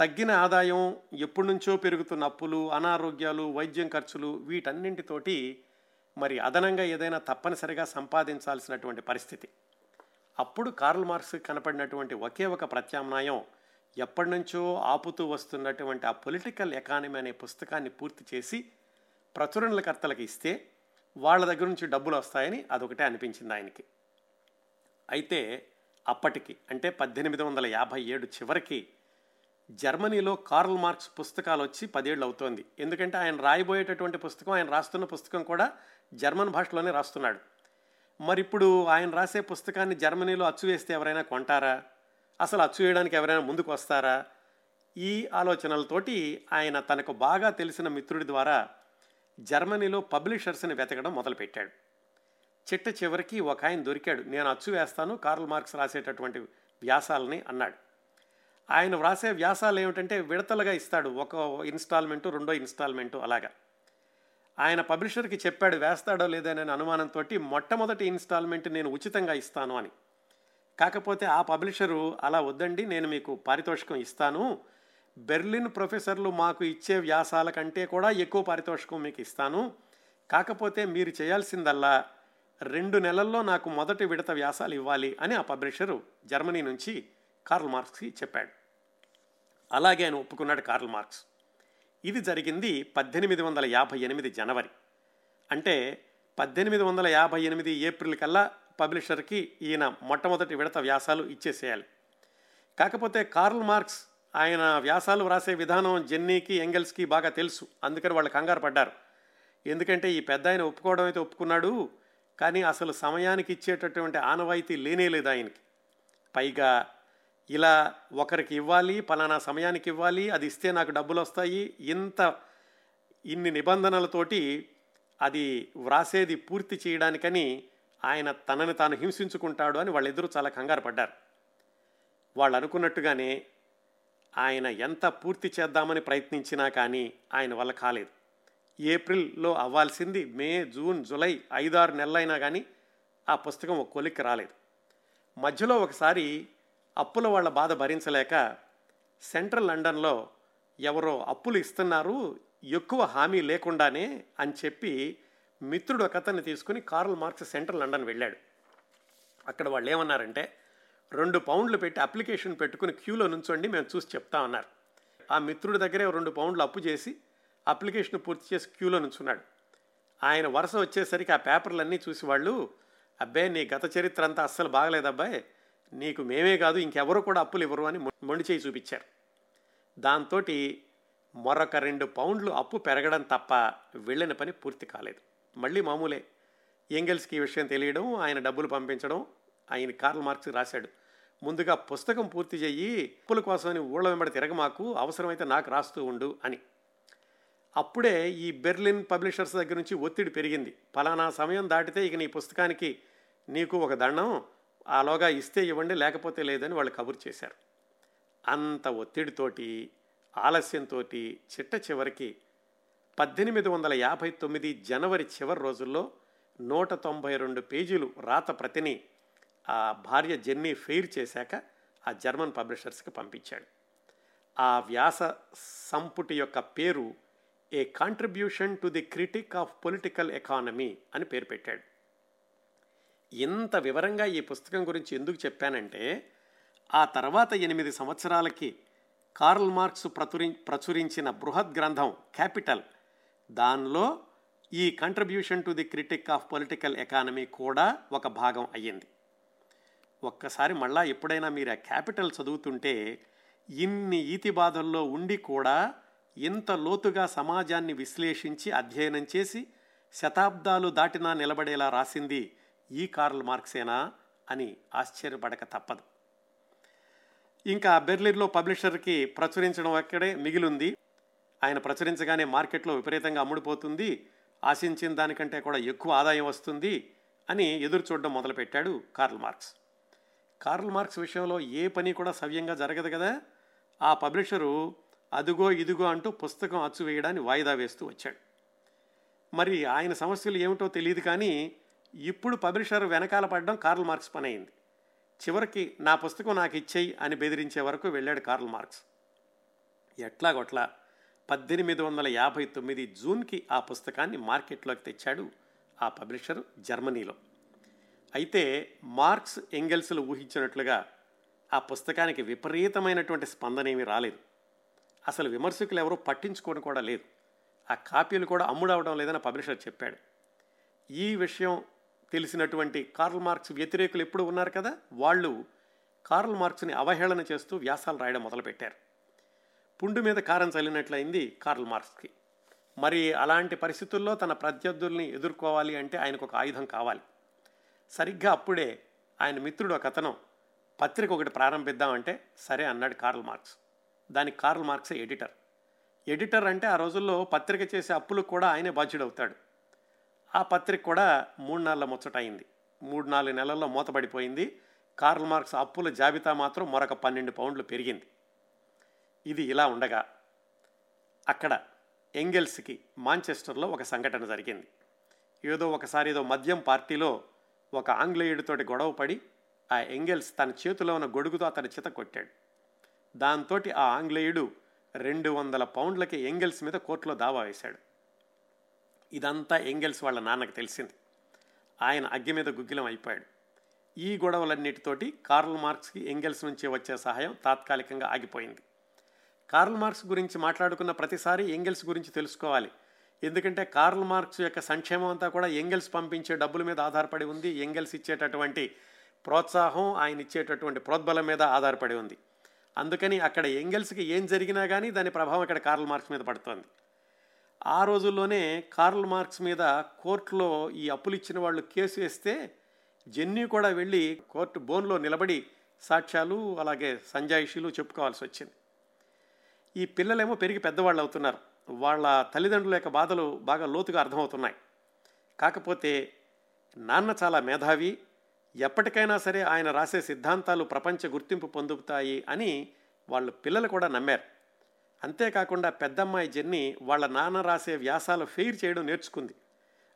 తగ్గిన ఆదాయం, ఎప్పటి నుంచో పెరుగుతున్న అప్పులు, అనారోగ్యాలు, వైద్యం ఖర్చులు, వీటన్నింటితోటి మరి అదనంగా ఏదైనా తప్పనిసరిగా సంపాదించాల్సినటువంటి పరిస్థితి. అప్పుడు కార్ల్ మార్క్స్ కనపడినటువంటి ఒకే ఒక ప్రత్యామ్నాయం ఎప్పటి నుంచో ఆపుతూ వస్తున్నటువంటి ఆ పొలిటికల్ ఎకానమీ అనే పుస్తకాన్ని పూర్తి చేసి ప్రచురణలకర్తలకు ఇస్తే వాళ్ళ దగ్గర నుంచి డబ్బులు వస్తాయని అదొకటే అనిపించింది ఆయనకి. అయితే అప్పటికి అంటే పద్దెనిమిది వందల యాభై ఏడు చివరికి జర్మనీలో కార్ల్ మార్క్స్ పుస్తకాలు వచ్చి పదేళ్ళు అవుతోంది. ఎందుకంటే ఆయన రాయబోయేటటువంటి పుస్తకం, ఆయన రాస్తున్న పుస్తకం కూడా జర్మన్ భాషలోనే రాస్తున్నాడు. మరి ఇప్పుడు ఆయన రాసే పుస్తకాన్ని జర్మనీలో అచ్చు వేస్తే ఎవరైనా కొంటారా? అసలు అచ్చు వేయడానికి ఎవరైనా ముందుకు వస్తారా? ఈ ఆలోచనలతోటి ఆయన తనకు బాగా తెలిసిన మిత్రుడి ద్వారా జర్మనీలో పబ్లిషర్స్ని వెతకడం మొదలుపెట్టాడు. చిట్ట చివరికి ఒక ఆయన దొరికాడు. నేను అచ్చు వేస్తాను కార్ల్ మార్క్స్ రాసేటటువంటి వ్యాసాలని అన్నాడు. ఆయన వ్రాసే వ్యాసాలు ఏమిటంటే విడతలుగా ఇస్తాడు, ఒక ఇన్స్టాల్మెంటు, రెండో ఇన్స్టాల్మెంటు అలాగా. ఆయన పబ్లిషర్కి చెప్పాడు వేస్తాడో లేదనే అనుమానంతో మొట్టమొదటి ఇన్స్టాల్మెంట్ నేను ఉచితంగా ఇస్తాను అని. కాకపోతే ఆ పబ్లిషరు అలా వద్దండి, నేను మీకు పారితోషికం ఇస్తాను, బెర్లిన్ ప్రొఫెసర్లు మాకు ఇచ్చే వ్యాసాల కంటే కూడా ఎక్కువ పారితోషికం మీకు ఇస్తాను, కాకపోతే మీరు చేయాల్సిందల్లా రెండు నెలల్లో నాకు మొదటి విడత వ్యాసాలు ఇవ్వాలి అని ఆ పబ్లిషరు జర్మనీ నుంచి కార్ల్ మార్క్స్కి చెప్పాడు. అలాగే ఆయన ఒప్పుకున్నాడు కార్ల్ మార్క్స్. ఇది జరిగింది పద్దెనిమిది వందల యాభై ఎనిమిది జనవరి, అంటే పద్దెనిమిది వందల యాభై ఎనిమిది ఏప్రిల్ కల్లా పబ్లిషర్కి ఈయన మొట్టమొదటి విడత వ్యాసాలు ఇచ్చేసేయాలి. కాకపోతే కార్ల్ మార్క్స్ ఆయన వ్యాసాలు వ్రాసే విధానం జెన్నీకి, ఎంగెల్స్కి బాగా తెలుసు. అందుకని వాళ్ళు కంగారు పడ్డారు. ఎందుకంటే ఈ పెద్ద ఆయన ఒప్పుకోవడం అయితే ఒప్పుకున్నాడు, కానీ అసలు సమయానికి ఇచ్చేటటువంటి ఆనవాయితీ లేనేలేదు ఆయనకి. పైగా ఇలా ఒకరికి ఇవ్వాలి, పలానా సమయానికి ఇవ్వాలి, అది ఇస్తే నాకు డబ్బులు వస్తాయి, ఇంత ఇన్ని నిబంధనలతోటి అది వ్రాసేది పూర్తి చేయడానికని ఆయన తనని తాను హింసించుకుంటాడు అని వాళ్ళిద్దరూ చాలా కంగారు పడ్డారు. వాళ్ళు అనుకున్నట్టుగానే ఆయన ఎంత పూర్తి చేద్దామని ప్రయత్నించినా కానీ ఆయన వల్ల కాలేదు. ఏప్రిల్లో అవ్వాల్సింది మే, జూన్, జూలై ఐదారు నెలలైనా కానీ ఆ పుస్తకం ఒక కొలిక్కి రాలేదు. మధ్యలో ఒకసారి అప్పుల వాళ్ళ బాధ భరించలేక సెంట్రల్ లండన్లో ఎవరో అప్పులు ఇస్తున్నారు ఎక్కువ హామీ లేకుండానే అని చెప్పి మిత్రుడు ఒక అతన్ని తీసుకుని కార్ల్ మార్క్స్ సెంట్రల్ లండన్ వెళ్ళాడు. అక్కడ వాళ్ళు ఏమన్నారంటే రెండు పౌండ్లు పెట్టి అప్లికేషన్ పెట్టుకుని క్యూలో నుంచోండి, మేము చూసి చెప్తామన్నారు. ఆ మిత్రుడి దగ్గరే రెండు పౌండ్లు అప్పు చేసి అప్లికేషన్ పూర్తి చేసి క్యూలో నుంచున్నాడు. ఆయన వరుస వచ్చేసరికి ఆ పేపర్లన్నీ చూసి వాళ్ళు, అబ్బాయి నీ గత చరిత్ర అంతా అస్సలు బాగలేదబ్బాయి, నీకు మేమే కాదు ఇంకెవరూ కూడా అప్పులు ఇవ్వరు అని మొండి చేయి చూపించారు. దాంతో మరొక రెండు పౌండ్లు అప్పు పెరగడం తప్ప వెళ్ళిన పని పూర్తి కాలేదు. మళ్ళీ మామూలే, ఎంగెల్స్కి ఈ విషయం తెలియడం, ఆయన డబ్బులు పంపించడం. ఆయన కార్ల్ మార్క్స్ రాశాడు, ముందుగా పుస్తకం పూర్తి చేయి, అప్పుల కోసమని ఊళ్ళ వెంబడి తిరగమాకు, అవసరమైతే నాకు రాస్తూ ఉండు అని. అప్పుడే ఈ బెర్లిన్ పబ్లిషర్స్ దగ్గర నుంచి ఒత్తిడి పెరిగింది. ఫలానా సమయం దాటితే ఇక నీ పుస్తకానికి నీకు ఒక దండం, ఆలోగా ఇస్తే ఇవ్వండి లేకపోతే లేదని వాళ్ళు కబురు చేశారు. అంత ఒత్తిడితోటి ఆలస్యంతో చిట్ట చివరికి పద్దెనిమిది వందల యాభై తొమ్మిది జనవరి చివరి రోజుల్లో నూట తొంభై రెండు పేజీలు రాత ప్రతిని ఆ భార్య జెన్నీ ఫెయిర్ చేశాక ఆ జర్మన్ పబ్లిషర్స్కి పంపించాడు. ఆ వ్యాస సంపుటి యొక్క పేరు a contribution to the critique of political economy అని పేరు పెట్టాడు. ఇంత వివరంగా ఈ పుస్తకం గురించి ఎందుకు చెప్పానంటే, ఆ తర్వాత ఎనిమిది సంవత్సరాలకి కార్ల్ మార్క్స్ ప్రచురి ప్రచురించిన బృహత్ గ్రంథం క్యాపిటల్, దానిలో ఈ contribution to the critique of political economy కూడా ఒక భాగం అయ్యింది. ఒక్కసారి మళ్ళా ఎప్పుడైనా మీరు ఆ క్యాపిటల్ చదువుతుంటే ఇన్ని ఈతి బాధల్లో ఉండి కూడా ఇంత లోతుగా సమాజాన్ని విశ్లేషించి అధ్యయనం చేసి శతాబ్దాలు దాటినా నిలబడేలా రాసింది ఈ కార్ల్ మార్క్సేనా అని ఆశ్చర్యపడక తప్పదు. ఇంకా బెర్లిన్లో పబ్లిషర్కి ప్రచురించడం ఒక్కడే మిగిలింది. ఆయన ప్రచురించగానే మార్కెట్లో విపరీతంగా అమ్ముడుపోతుంది, ఆశించిన దానికంటే కూడా ఎక్కువ ఆదాయం వస్తుంది అని ఎదురు చూడడం మొదలుపెట్టాడు కార్ల్ మార్క్స్. కార్ల్ మార్క్స్ విషయంలో ఏ పని కూడా సవ్యంగా జరగదు కదా. ఆ పబ్లిషరు అదుగో ఇదిగో అంటూ పుస్తకం అచ్చు వేయడాన్ని వాయిదా వేస్తూ వచ్చాడు. మరి ఆయన సమస్యలు ఏమిటో తెలియదు, కానీ ఇప్పుడు పబ్లిషర్ వెనకాల పడడం కార్ల్ మార్క్స్ పని అయింది. చివరికి నా పుస్తకం నాకు ఇచ్చేయి అని బెదిరించే వరకు వెళ్ళాడు కార్ల్ మార్క్స్. ఎట్లాగొట్లా పద్దెనిమిది వందల యాభై తొమ్మిది జూన్కి ఆ పుస్తకాన్ని మార్కెట్లోకి తెచ్చాడు ఆ పబ్లిషరు జర్మనీలో. అయితే మార్క్స్, ఎంగెల్స్లు ఊహించినట్లుగా ఆ పుస్తకానికి విపరీతమైనటువంటి స్పందన ఏమీ రాలేదు. అసలు విమర్శకులు ఎవరూ పట్టించుకోవడం కూడా లేదు. ఆ కాపీలు కూడా అమ్ముడవడం లేదని పబ్లిషర్ చెప్పాడు. ఈ విషయం తెలిసినటువంటి కార్ల్ మార్క్స్ వ్యతిరేకులు ఎప్పుడు ఉన్నారు కదా, వాళ్ళు కార్ల్ మార్క్స్ని అవహేళన చేస్తూ వ్యాసాలు రాయడం మొదలుపెట్టారు. పుండు మీద కారం చల్లినట్లయింది కార్ల్ మార్క్స్కి. మరి అలాంటి పరిస్థితుల్లో తన ప్రత్యర్థుల్ని ఎదుర్కోవాలి అంటే ఆయనకు ఒక ఆయుధం కావాలి. సరిగ్గా అప్పుడే ఆయన మిత్రుడు ఒక అతను పత్రిక ఒకటి ప్రారంభిద్దామంటే సరే అన్నాడు కార్ల్ మార్క్స్. దానికి కార్ల్ మార్క్సే ఎడిటర్. ఎడిటర్ అంటే ఆ రోజుల్లో పత్రిక చేసే అప్పులు కూడా ఆయనే బాధ్యుడవుతాడు. ఆ పత్రిక కూడా మూడు నాళ్ళ ముచ్చట అయింది. మూడు నాలుగు నెలల్లో మూతబడిపోయింది. కార్ల్ మార్క్స్ అప్పుల జాబితా మాత్రం మరొక పన్నెండు పౌండ్లు పెరిగింది. ఇది ఇలా ఉండగా అక్కడ ఎంగెల్స్కి మాంచెస్టర్లో ఒక సంఘటన జరిగింది. ఏదో ఒకసారి ఏదో మద్యం పార్టీలో ఒక ఆంగ్లేయుడితోటి గొడవ పడి ఆ ఎంగెల్స్ తన చేతిలో ఉన్న గొడుగుతో అతని చిత కొట్టాడు. దాంతో ఆ ఆంగ్లేయుడు రెండు వందల పౌండ్లకి ఎంగెల్స్ మీద కోర్టులో దావా వేశాడు. ఇదంతా ఎంగెల్స్ వాళ్ళ నాన్నకు తెలిసింది. ఆయన అగ్గి మీద గుగ్గిలం అయిపోయాడు. ఈ గొడవలన్నిటితోటి కార్ల్ మార్క్స్కి ఎంగెల్స్ నుంచి వచ్చే సహాయం తాత్కాలికంగా ఆగిపోయింది. కార్ల్ మార్క్స్ గురించి మాట్లాడుకున్న ప్రతిసారి ఎంగెల్స్ గురించి తెలుసుకోవాలి, ఎందుకంటే కార్ల్ మార్క్స్ యొక్క సంక్షేమం అంతా కూడా ఎంగెల్స్ పంపించే డబ్బుల మీద ఆధారపడి ఉంది. ఎంగెల్స్ ఇచ్చేటటువంటి ప్రోత్సాహం, ఆయన ఇచ్చేటటువంటి ప్రోద్బలం మీద ఆధారపడి ఉంది. అందుకని అక్కడ ఎంగెల్స్కి ఏం జరిగినా కానీ దాని ప్రభావం ఇక్కడ కార్ల్ మార్క్స్ మీద పడుతోంది. ఆ రోజుల్లోనే కార్ల్ మార్క్స్ మీద కోర్టులో ఈ అప్పులు ఇచ్చిన వాళ్ళు కేసు వేస్తే జెన్నీ కూడా వెళ్ళి కోర్టు బోన్లో నిలబడి సాక్ష్యాలు అలాగే సంజాయిషీలు చెప్పుకోవాల్సి వచ్చింది. ఈ పిల్లలేమో పెరిగి పెద్దవాళ్ళు అవుతున్నారు. వాళ్ళ తల్లిదండ్రుల యొక్క బాధలు బాగా లోతుగా అర్థమవుతున్నాయి. కాకపోతే నాన్న చాలా మేధావి, ఎప్పటికైనా సరే ఆయన రాసే సిద్ధాంతాలు ప్రపంచ గుర్తింపు పొందుతాయి అని వాళ్ళు పిల్లలు కూడా నమ్మారు. అంతేకాకుండా పెద్దమ్మాయి జెన్నీ వాళ్ళ నాన్న రాసే వ్యాసాలు ఫెయిర్ చేయడం నేర్చుకుంది.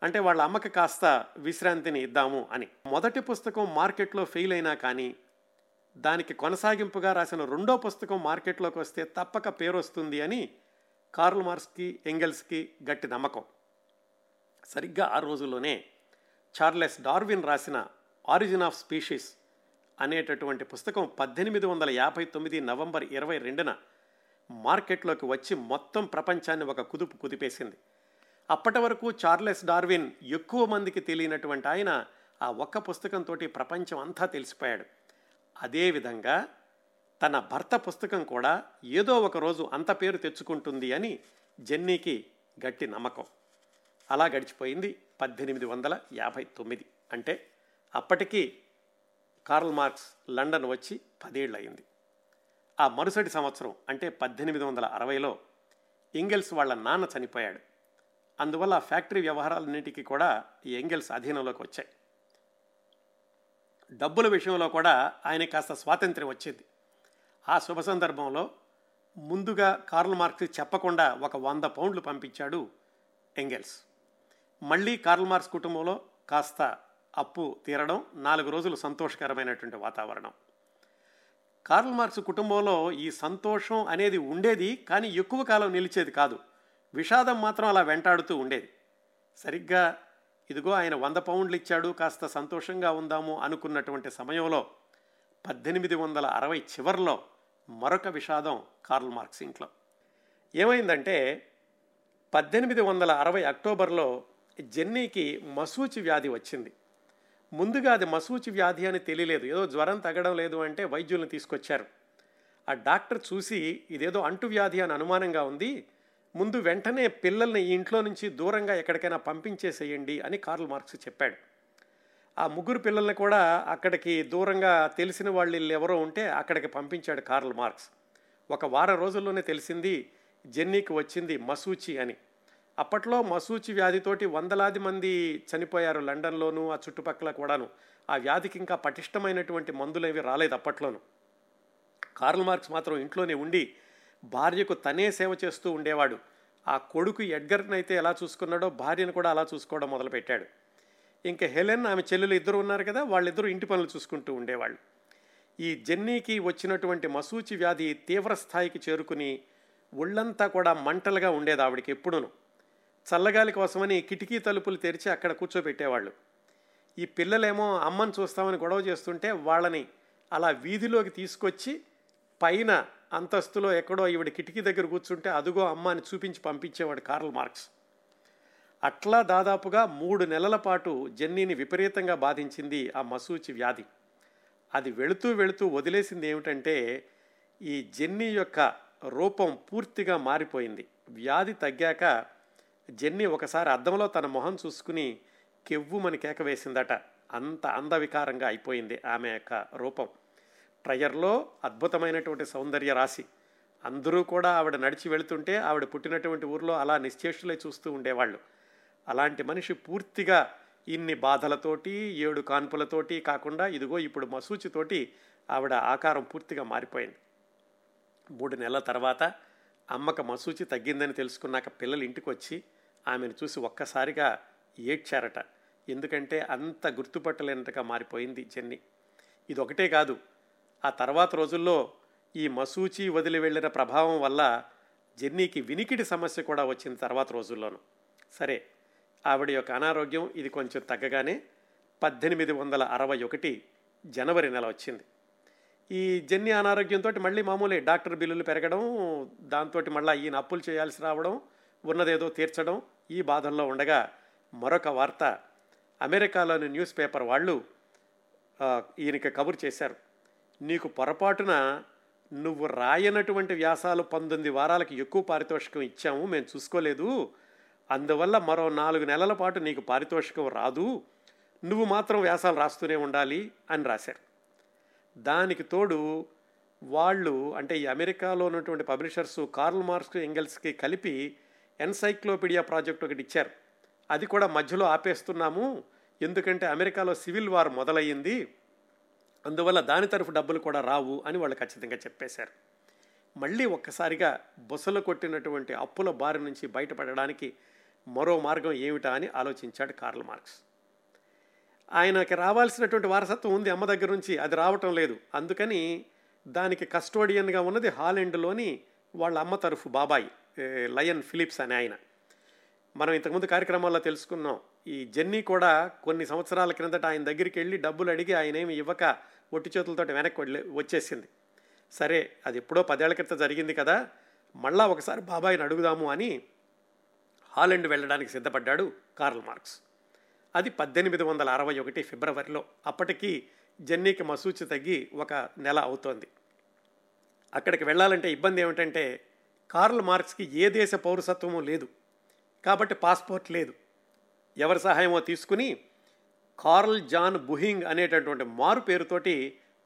అంటే వాళ్ళ అమ్మకి కాస్త విశ్రాంతిని ఇద్దాము అని. మొదటి పుస్తకం మార్కెట్లో ఫెయిల్ అయినా కానీ దానికి కొనసాగింపుగా రాసిన రెండో పుస్తకం మార్కెట్లోకి వస్తే తప్పక పేరు వస్తుంది అని కార్ల్ మార్క్స్కి ఎంగెల్స్కి గట్టి నమ్మకం. సరిగ్గా ఆ రోజుల్లోనే చార్లెస్ డార్విన్ రాసిన ఆరిజిన్ ఆఫ్ స్పీషీస్ అనేటటువంటి పుస్తకం పద్దెనిమిది వందల యాభై తొమ్మిది నవంబర్ ఇరవై రెండున మార్కెట్లోకి వచ్చి మొత్తం ప్రపంచాన్ని ఒక కుదుపు కుదిపేసింది. అప్పటి వరకు చార్లెస్ డార్విన్ ఎక్కువ మందికి తెలియనటువంటి ఆయన ఆ ఒక్క పుస్తకంతో ప్రపంచం అంతా తెలిసిపోయాడు. అదేవిధంగా తన భర్త పుస్తకం కూడా ఏదో ఒకరోజు అంత పేరు తెచ్చుకుంటుంది అని జెన్నీకి గట్టి నమ్మకం. అలా గడిచిపోయింది పద్దెనిమిది వందల యాభై తొమ్మిది. అంటే అప్పటికి కార్ల్ మార్క్స్ లండన్ వచ్చి పదేళ్ళు అయింది. ఆ మరుసటి సంవత్సరం అంటే పద్దెనిమిది వందల అరవైలో ఎంగెల్స్ వాళ్ళ నాన్న చనిపోయాడు. అందువల్ల ఫ్యాక్టరీ వ్యవహారాలన్నిటికీ కూడా ఈ ఎంగెల్స్ అధీనంలోకి వచ్చాయి. డబ్బుల విషయంలో కూడా ఆయన కాస్త స్వాతంత్ర్యం వచ్చింది. ఆ శుభ సందర్భంలో ముందుగా కార్ల్ మార్క్స్ చెప్పకుండా ఒక వంద పౌండ్లు పంపించాడు ఎంగెల్స్. మళ్ళీ కార్ల్ మార్క్స్ కుటుంబంలో కాస్త అప్పు తీరడం, నాలుగు రోజులు సంతోషకరమైనటువంటి వాతావరణం. కార్ల్ మార్క్స్ కుటుంబంలో ఈ సంతోషం అనేది ఉండేది, కానీ ఎక్కువ కాలం నిలిచేది కాదు. విషాదం మాత్రం అలా వెంటాడుతూ ఉండేది. సరిగ్గా ఇదిగో ఆయన వంద పౌండ్లు ఇచ్చాడు, కాస్త సంతోషంగా ఉందాము అనుకున్నటువంటి సమయంలో పద్దెనిమిది వందల అరవై చివరిలో మరొక విషాదం కార్ల్ మార్క్స్ ఇంట్లో. ఏమైందంటే పద్దెనిమిది వందల అరవై అక్టోబర్లో జెన్నీకి మశూచి వ్యాధి వచ్చింది. ముందుగా అది మశూచి వ్యాధి అని తెలియలేదు. ఏదో జ్వరం తగ్గడం లేదు అంటే వైద్యులను తీసుకొచ్చారు. ఆ డాక్టర్ చూసి ఇదేదో అంటువ్యాధి అని అనుమానంగా ఉంది, ముందు వెంటనే పిల్లల్ని ఈ ఇంట్లో నుంచి దూరంగా ఎక్కడికైనా పంపించేసేయండి అని కార్ల్ మార్క్స్ చెప్పాడు. ఆ ముగ్గురు పిల్లల్ని కూడా అక్కడికి దూరంగా తెలిసిన వాళ్ళు ఎవరో ఉంటే అక్కడికి పంపించాడు కార్ల్ మార్క్స్. ఒక వారం రోజుల్లోనే తెలిసింది జెన్నీకి వచ్చింది మశూచి అని. అప్పట్లో మశూచి వ్యాధితోటి వందలాది మంది చనిపోయారు లండన్లోనూ ఆ చుట్టుపక్కల కూడాను. ఆ వ్యాధికి ఇంకా పటిష్టమైనటువంటి మందులేవి రాలేదు అప్పట్లోనూ. కార్ల్ మార్క్స్ మాత్రం ఇంట్లోనే ఉండి భార్యకు తనే సేవ చేస్తూ ఉండేవాడు. ఆ కొడుకు ఎడ్గర్ని అయితే ఎలా చూసుకున్నాడో భార్యను కూడా అలా చూసుకోవడం మొదలుపెట్టాడు. ఇంకా హెలెన్, ఆమె చెల్లెలు ఇద్దరు ఉన్నారు కదా, వాళ్ళిద్దరూ ఇంటి పనులు చూసుకుంటూ ఉండేవాళ్ళు. ఈ జెన్నీకి వచ్చినటువంటి మశూచి వ్యాధి తీవ్ర స్థాయికి చేరుకుని ఒళ్ళంతా కూడా మంటలుగా ఉండేది ఆవిడికి. ఎప్పుడూను చల్లగాలి కోసమని కిటికీ తలుపులు తెరిచి అక్కడ కూర్చోబెట్టేవాళ్ళు. ఈ పిల్లలేమో అమ్మని చూస్తామని గొడవ చేస్తుంటే వాళ్ళని అలా వీధిలోకి తీసుకొచ్చి పైన అంతస్తులో ఎక్కడో ఈవిడ కిటికీ దగ్గర కూర్చుంటే అదుగో అమ్మ అని చూపించి పంపించేవాడు కార్ల్ మార్క్స్. అట్లా దాదాపుగా మూడు నెలల పాటు జెన్నీని విపరీతంగా బాధించింది ఆ మశూచి వ్యాధి. అది వెళుతూ వెళుతూ వదిలేసింది ఏమిటంటే ఈ జెన్నీ యొక్క రూపం పూర్తిగా మారిపోయింది. వ్యాధి తగ్గాక జెన్నీ ఒకసారి అద్దంలో తన మొహం చూసుకుని కెవ్వుమని కేక వేసిందట. అంత అందవికారంగా అయిపోయింది ఆమె యొక్క రూపం. ట్రయర్లో అద్భుతమైనటువంటి సౌందర్య రాశి. అందరూ కూడా ఆవిడ నడిచి వెళుతుంటే ఆవిడ పుట్టినటువంటి ఊరిలో అలా నిశ్చేష్టులై చూస్తూ ఉండేవాళ్ళు. అలాంటి మనిషి పూర్తిగా ఇన్ని బాధలతోటి ఏడు కాన్పులతోటి కాకుండా ఇదిగో ఇప్పుడు మసూచితోటి ఆవిడ ఆకారం పూర్తిగా మారిపోయింది. మూడు నెలల తర్వాత అమ్మక మసూచి తగ్గిందని తెలుసుకున్నాక పిల్లలు ఇంటికి వచ్చి ఆమెను చూసి ఒక్కసారిగా ఏడ్చారట. ఎందుకంటే అంత గుర్తుపట్టలేనంతగా మారిపోయింది జెన్నీ. ఇదొకటే కాదు, ఆ తర్వాత రోజుల్లో ఈ మసూచి వదిలి వెళ్ళిన ప్రభావం వల్ల జెన్నీకి వినికిడి సమస్య కూడా వచ్చింది తర్వాత రోజుల్లోనూ. సరే, ఆవిడ యొక్క అనారోగ్యం ఇది కొంచెం తగ్గగానే పద్దెనిమిది వందల అరవై ఒకటి జనవరి నెల వచ్చింది. ఈ జెన్నీ అనారోగ్యంతో మళ్ళీ మామూలే, డాక్టర్ బిల్లులు పెరగడం, దాంతో మళ్ళీ ఈయన అప్పులు చేయాల్సి రావడం, ఉన్నదేదో తీర్చడం, ఈ బాధల్లో ఉండగా మరొక వార్త అమెరికాలోని న్యూస్ పేపర్ వాళ్ళు ఈయనకి కబురు చేశారు. నీకు పొరపాటున నువ్వు రాయనటువంటి వ్యాసాలు పంతొమ్మిది వారాలకు ఎక్కువ పారితోషికం ఇచ్చాము, మేము చూసుకోలేదు, అందువల్ల మరో నాలుగు నెలల పాటు నీకు పారితోషికం రాదు, నువ్వు మాత్రం వ్యాసాలు రాస్తూనే ఉండాలి అని రాశారు. దానికి తోడు వాళ్ళు అంటే ఈ అమెరికాలో ఉన్నటువంటి పబ్లిషర్స్ కార్ల్ మార్క్స్ ఎంగెల్స్కి కలిపి ఎన్సైక్లోపీడియా ప్రాజెక్ట్ ఒకటి ఇచ్చారు. అది కూడా మధ్యలో ఆపేస్తున్నాము, ఎందుకంటే అమెరికాలో సివిల్ వార్ మొదలయ్యింది, అందువల్ల దాని తరఫు డబ్బులు కూడా రావు అని వాళ్ళు ఖచ్చితంగా చెప్పేశారు. మళ్ళీ ఒక్కసారిగా బుసలు కొట్టినటువంటి అప్పుల బారి నుంచి బయటపడడానికి మరో మార్గం ఏమిటా అని ఆలోచించాడు కార్ల్ మార్క్స్. ఆయనకి రావాల్సినటువంటి వారసత్వం ఉంది అమ్మ దగ్గర నుంచి, అది రావటం లేదు. అందుకని దానికి కస్టోడియన్గా ఉన్నది హాలెండ్లోని వాళ్ళ అమ్మ తరఫు బాబాయ్ లయన్ ఫిలిప్స్ అని ఆయన. మనం ఇంతకుముందు కార్యక్రమాల్లో తెలుసుకున్నాం, ఈ జెన్నీ కూడా కొన్ని సంవత్సరాల క్రిందట ఆయన దగ్గరికి వెళ్ళి డబ్బులు అడిగి ఆయన ఏమి ఇవ్వక ఒట్టి చేతులతో వెనక్కి వచ్చేసింది. సరే, అది ఎప్పుడో పదేళ్ల క్రితం జరిగింది కదా, మళ్ళా ఒకసారి బాబాయిని అడుగుదాము అని హాలండ్ వెళ్ళడానికి సిద్ధపడ్డాడు కార్ల్ మార్క్స్. అది పద్దెనిమిది వందల అరవై ఒకటి ఫిబ్రవరిలో. అప్పటికి జెన్నీకి మసూచి తగ్గి ఒక నెల అవుతోంది. అక్కడికి వెళ్ళాలంటే ఇబ్బంది ఏమిటంటే కార్ల్ మార్క్స్కి ఏ దేశ పౌరసత్వము లేదు, కాబట్టి పాస్పోర్ట్ లేదు. ఎవరి సహాయమో తీసుకుని కార్ల్ జాన్ బుహింగ్ అనేటటువంటి మారు పేరుతోటి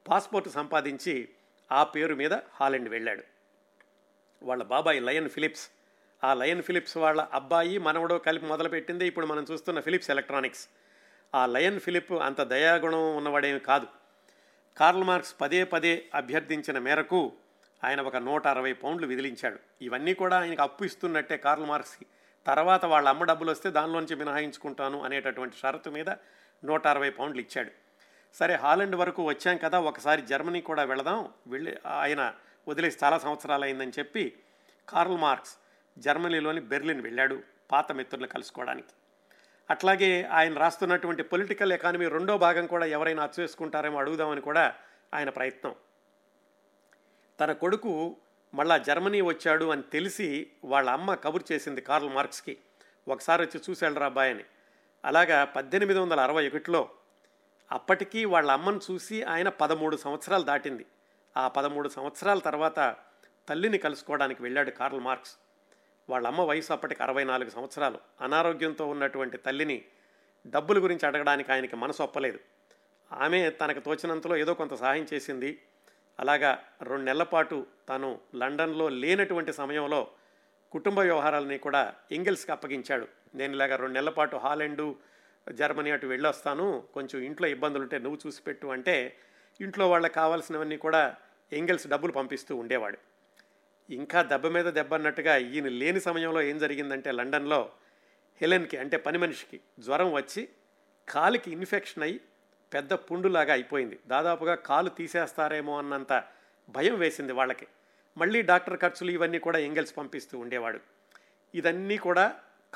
పాస్పోర్ట్ సంపాదించి ఆ పేరు మీద హాలండ్ వెళ్ళాడు. వాళ్ళ బాబాయి లయన్ ఫిలిప్స్, ఆ లయన్ ఫిలిప్స్ వాళ్ళ అబ్బాయి మనవడో కలిపి మొదలుపెట్టిందే ఇప్పుడు మనం చూస్తున్న ఫిలిప్స్ ఎలక్ట్రానిక్స్. ఆ లయన్ ఫిలిప్ అంత దయాగుణం ఉన్నవాడేమి కాదు. కార్ల్ మార్క్స్ పదే పదే అభ్యర్థించిన మేరకు ఆయన ఒక నూట అరవై పౌండ్లు విదిలించాడు. ఇవన్నీ కూడా ఆయనకు అప్పు ఇస్తున్నట్టే కార్ల్ మార్క్స్కి. తర్వాత వాళ్ళ అమ్మ డబ్బులు వస్తే దానిలోంచి మినహాయించుకుంటాను అనేటటువంటి షరతు మీద నూట అరవై పౌండ్లు ఇచ్చాడు. సరే, హాలండ్ వరకు వచ్చాం కదా, ఒకసారి జర్మనీ కూడా వెళదాం, వెళ్ళి ఆయన వదిలేసి చాలా సంవత్సరాలు అయిందని చెప్పి కార్ల్ మార్క్స్ జర్మనీలోని బెర్లిన్ వెళ్ళాడు పాత మిత్రులు కలుసుకోవడానికి. అట్లాగే ఆయన రాస్తున్నటువంటి పొలిటికల్ ఎకానమీ రెండో భాగం కూడా ఎవరైనా అచ్చేసుకుంటారేమో అడుగుదామని కూడా ఆయన ప్రయత్నం. తన కొడుకు మళ్ళా జర్మనీ వచ్చాడు అని తెలిసి వాళ్ళ అమ్మ కబురు చేసింది కార్ల్ మార్క్స్కి, ఒకసారి వచ్చి చూశాడురా అబ్బాయి అని. అలాగా పద్దెనిమిది వందల అరవై ఒకటిలో అప్పటికీ వాళ్ళ అమ్మను చూసి ఆయన పదమూడు సంవత్సరాలు దాటింది. ఆ పదమూడు సంవత్సరాల తర్వాత తల్లిని కలుసుకోవడానికి వెళ్ళాడు కార్ల్ మార్క్స్. వాళ్ళ అమ్మ వయసు అప్పటికి అరవై నాలుగు సంవత్సరాలు. అనారోగ్యంతో ఉన్నటువంటి తల్లిని డబ్బుల గురించి అడగడానికి ఆయనకి మనసు ఒప్పలేదు. ఆమె తనకు తోచినంతలో ఏదో కొంత సహాయం చేసింది. అలాగా రెండు నెలల పాటు తాను లండన్లో లేనటువంటి సమయంలో కుటుంబ వ్యవహారాలని కూడా ఎంగెల్స్కి అప్పగించాడు. నేను ఇలాగా రెండు నెలల పాటు హాలండు జర్మనీ అటు వెళ్ళొస్తాను, కొంచెం ఇంట్లో ఇబ్బందులుంటే నువ్వు చూసిపెట్టు అంటే ఇంట్లో వాళ్ళకి కావాల్సినవన్నీ కూడా ఎంగెల్స్ డబ్బులు పంపిస్తూ ఉండేవాడు. ఇంకా దెబ్బ మీద దెబ్బ అన్నట్టుగా ఈయన లేని సమయంలో ఏం జరిగిందంటే లండన్లో హెలెన్కి అంటే పని మనిషికి జ్వరం వచ్చి కాలికి ఇన్ఫెక్షన్ అయ్యి పెద్ద పుండులాగా అయిపోయింది. దాదాపుగా కాలు తీసేస్తారేమో అన్నంత భయం వేసింది వాళ్ళకి. మళ్ళీ డాక్టర్ ఖర్చులు ఇవన్నీ కూడా ఎంగెల్స్ పంపిస్తూ ఉండేవాడు. ఇదన్నీ కూడా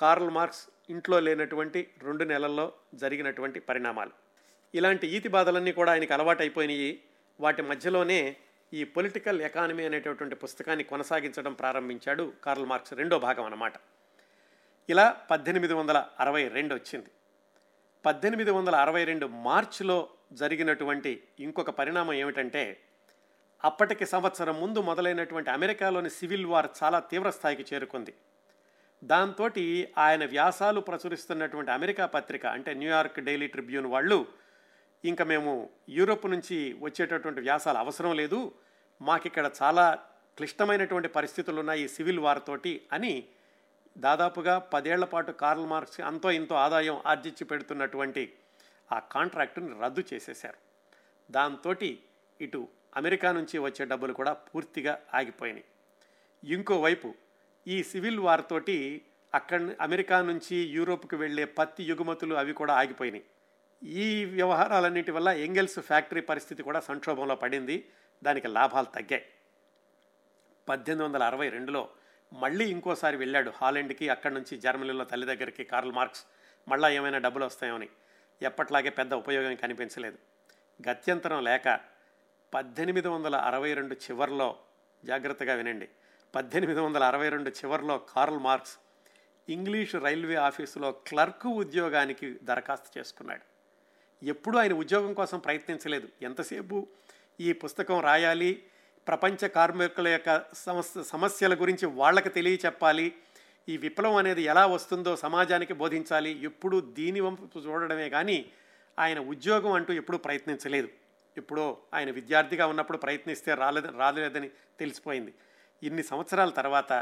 కార్ల్ మార్క్స్ ఇంట్లో లేనటువంటి రెండు నెలల్లో జరిగినటువంటి పరిణామాలు. ఇలాంటి ఈతి బాధలన్నీ కూడా ఆయనకు అలవాటైపోయినాయి. వాటి మధ్యలోనే ఈ పొలిటికల్ ఎకానమీ అనేటటువంటి పుస్తకాన్ని కొనసాగించడం ప్రారంభించాడు కార్ల్ మార్క్స్, రెండో భాగం అన్నమాట. ఇలా పద్దెనిమిది వందల అరవై రెండు వచ్చింది. పద్దెనిమిది వందల అరవై రెండు మార్చిలో జరిగినటువంటి ఇంకొక పరిణామం ఏమిటంటే, అప్పటికి సంవత్సరం ముందు మొదలైనటువంటి అమెరికాలోని సివిల్ వార్ చాలా తీవ్రస్థాయికి చేరుకుంది. దాంతో ఆయన వ్యాసాలు ప్రచురిస్తున్నటువంటి అమెరికా పత్రిక అంటే న్యూయార్క్ డైలీ ట్రిబ్యూన్ వాళ్ళు, ఇంకా మేము యూరోప్ నుంచి వచ్చేటటువంటి వ్యాసాలు అవసరం లేదు, మాకిక్కడ చాలా క్లిష్టమైనటువంటి పరిస్థితులు ఉన్నాయి ఈ సివిల్ వార్ తోటి అని దాదాపుగా పదేళ్ల పాటు కార్ల్ మార్క్స్ అంతో ఇంతో ఆదాయం ఆర్జించి పెడుతున్నటువంటి ఆ కాంట్రాక్టుని రద్దు చేసేశారు. దాంతో ఇటు అమెరికా నుంచి వచ్చే డబ్బులు కూడా పూర్తిగా ఆగిపోయినాయి. ఇంకోవైపు ఈ సివిల్ వార్ తోటి అక్కడ అమెరికా నుంచి యూరోప్కి వెళ్ళే పత్తి ఎగుమతులు అవి కూడా ఆగిపోయినాయి. ఈ వ్యవహారాలన్నిటి వల్ల ఎంగెల్స్ ఫ్యాక్టరీ పరిస్థితి కూడా సంక్షోభంలో పడింది, దానికి లాభాలు తగ్గాయి. పద్దెనిమిది వందల అరవై రెండులో మళ్ళీ ఇంకోసారి వెళ్ళాడు హాలెండ్కి, అక్కడి నుంచి జర్మనీలో తల్లి దగ్గరికి కార్ల్ మార్క్స్, మళ్ళీ ఏమైనా డబ్బులు వస్తాయని. ఎప్పట్లాగే పెద్ద ఉపయోగం కనిపించలేదు. గత్యంతరం లేక పద్దెనిమిది వందల అరవై రెండు చివరిలో, జాగ్రత్తగా వినండి, పద్దెనిమిది వందల అరవై రెండు చివరిలో కార్ల్ మార్క్స్ ఇంగ్లీష్ రైల్వే ఆఫీసులో క్లర్కు ఉద్యోగానికి దరఖాస్తు చేసుకున్నాడు. ఎప్పుడూ ఆయన ఉద్యోగం కోసం ప్రయత్నించలేదు. ఎంతసేపు ఈ పుస్తకం రాయాలి, ప్రపంచ కార్మికుల యొక్క సమస్య సమస్యల గురించి వాళ్ళకి తెలియచెప్పాలి, ఈ విప్లవం అనేది ఎలా వస్తుందో సమాజానికి బోధించాలి, ఎప్పుడూ దీని వంపు చూడడమే కానీ ఆయన ఉద్యోగం అంటూ ఎప్పుడూ ప్రయత్నించలేదు. ఎప్పుడో ఆయన విద్యార్థిగా ఉన్నప్పుడు ప్రయత్నిస్తే రాలేదు రాలేదని తెలిసిపోయింది. ఇన్ని సంవత్సరాల తర్వాత,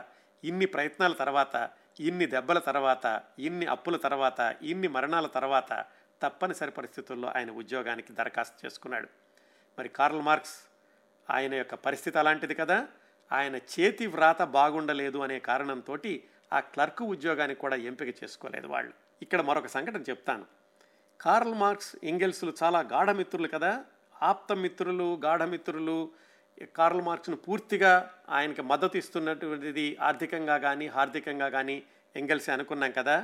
ఇన్ని ప్రయత్నాల తర్వాత, ఇన్ని దెబ్బల తర్వాత, ఇన్ని అప్పుల తర్వాత, ఇన్ని మరణాల తర్వాత తప్పనిసరి పరిస్థితుల్లో ఆయన ఉద్యోగానికి దరఖాస్తు చేసుకున్నాడు. మరి కార్ల్ మార్క్స్ ఆయన యొక్క పరిస్థితి అలాంటిది కదా, ఆయన చేతి వ్రాత బాగుండలేదు అనే కారణంతో ఆ క్లర్కు ఉద్యోగానికి కూడా ఎంపిక చేసుకోలేదు వాళ్ళు. ఇక్కడ మరొక సంఘటన చెప్తాను. కార్ల్ మార్క్స్ ఎంగెల్స్లు చాలా గాఢమిత్రులు కదా, ఆప్తమిత్రులు, గాఢమిత్రులు. కార్ల్ మార్క్స్ను పూర్తిగా ఆయనకి మద్దతు ఇస్తున్నటువంటిది ఆర్థికంగా కానీ హార్దికంగా కానీ ఎంగెల్సే అనుకున్నాం కదా.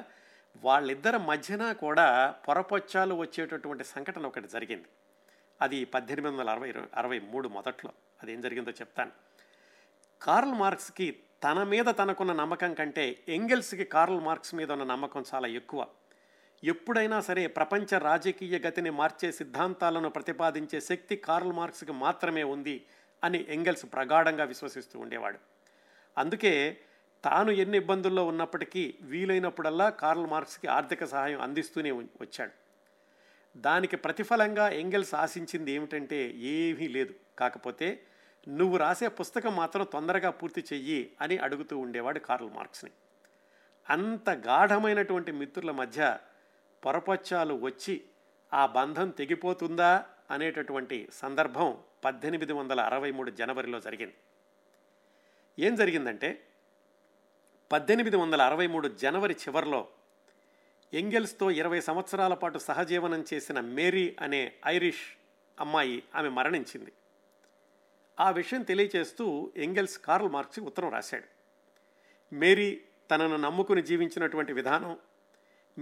వాళ్ళిద్దరి మధ్యన కూడా పొరపొచ్చాలు వచ్చేటటువంటి సంఘటన ఒకటి జరిగింది. అది పద్దెనిమిది వందల అరవై అరవై మూడు మొదట్లో. అదేం జరిగిందో చెప్తాను. కార్ల్ మార్క్స్కి తన మీద తనకున్న నమ్మకం కంటే ఎంగెల్స్కి కార్ల్ మార్క్స్ మీద ఉన్న నమ్మకం చాలా ఎక్కువ. ఎప్పుడైనా సరే ప్రపంచ రాజకీయ గతిని మార్చే సిద్ధాంతాలను ప్రతిపాదించే శక్తి కార్ల్ మార్క్స్కి మాత్రమే ఉంది అని ఎంగెల్స్ ప్రగాఢంగా విశ్వసిస్తూ ఉండేవాడు. అందుకే తాను ఎన్ని ఇబ్బందుల్లో ఉన్నప్పటికీ వీలైనప్పుడల్లా కార్ల్ మార్క్స్కి ఆర్థిక సహాయం అందిస్తూనే వచ్చాడు. దానికి ప్రతిఫలంగా ఎంగెల్స్ ఆశించింది ఏమిటంటే ఏమీ లేదు, కాకపోతే నువ్వు రాసే పుస్తకం మాత్రం తొందరగా పూర్తి చెయ్యి అని అడుగుతూ ఉండేవాడు కార్ల్ మార్క్స్ని. అంత గాఢమైనటువంటి మిత్రుల మధ్య పొరపచ్చాలు వచ్చి ఆ బంధం తెగిపోతుందా అనేటటువంటి సందర్భం పద్దెనిమిది వందల అరవై మూడు జనవరిలో జరిగింది. ఏం జరిగిందంటే, పద్దెనిమిది వందల అరవై మూడు జనవరి చివరిలో ఎంగెల్స్తో ఇరవై సంవత్సరాల పాటు సహజీవనం చేసిన మేరీ అనే ఐరిష్ అమ్మాయి, ఆమె మరణించింది. ఆ విషయం తెలియచేస్తూ ఎంగెల్స్ కార్ల్ మార్క్స్కి ఉత్తరం రాశాడు. మేరీ తనను నమ్ముకుని జీవించినటువంటి విధానం,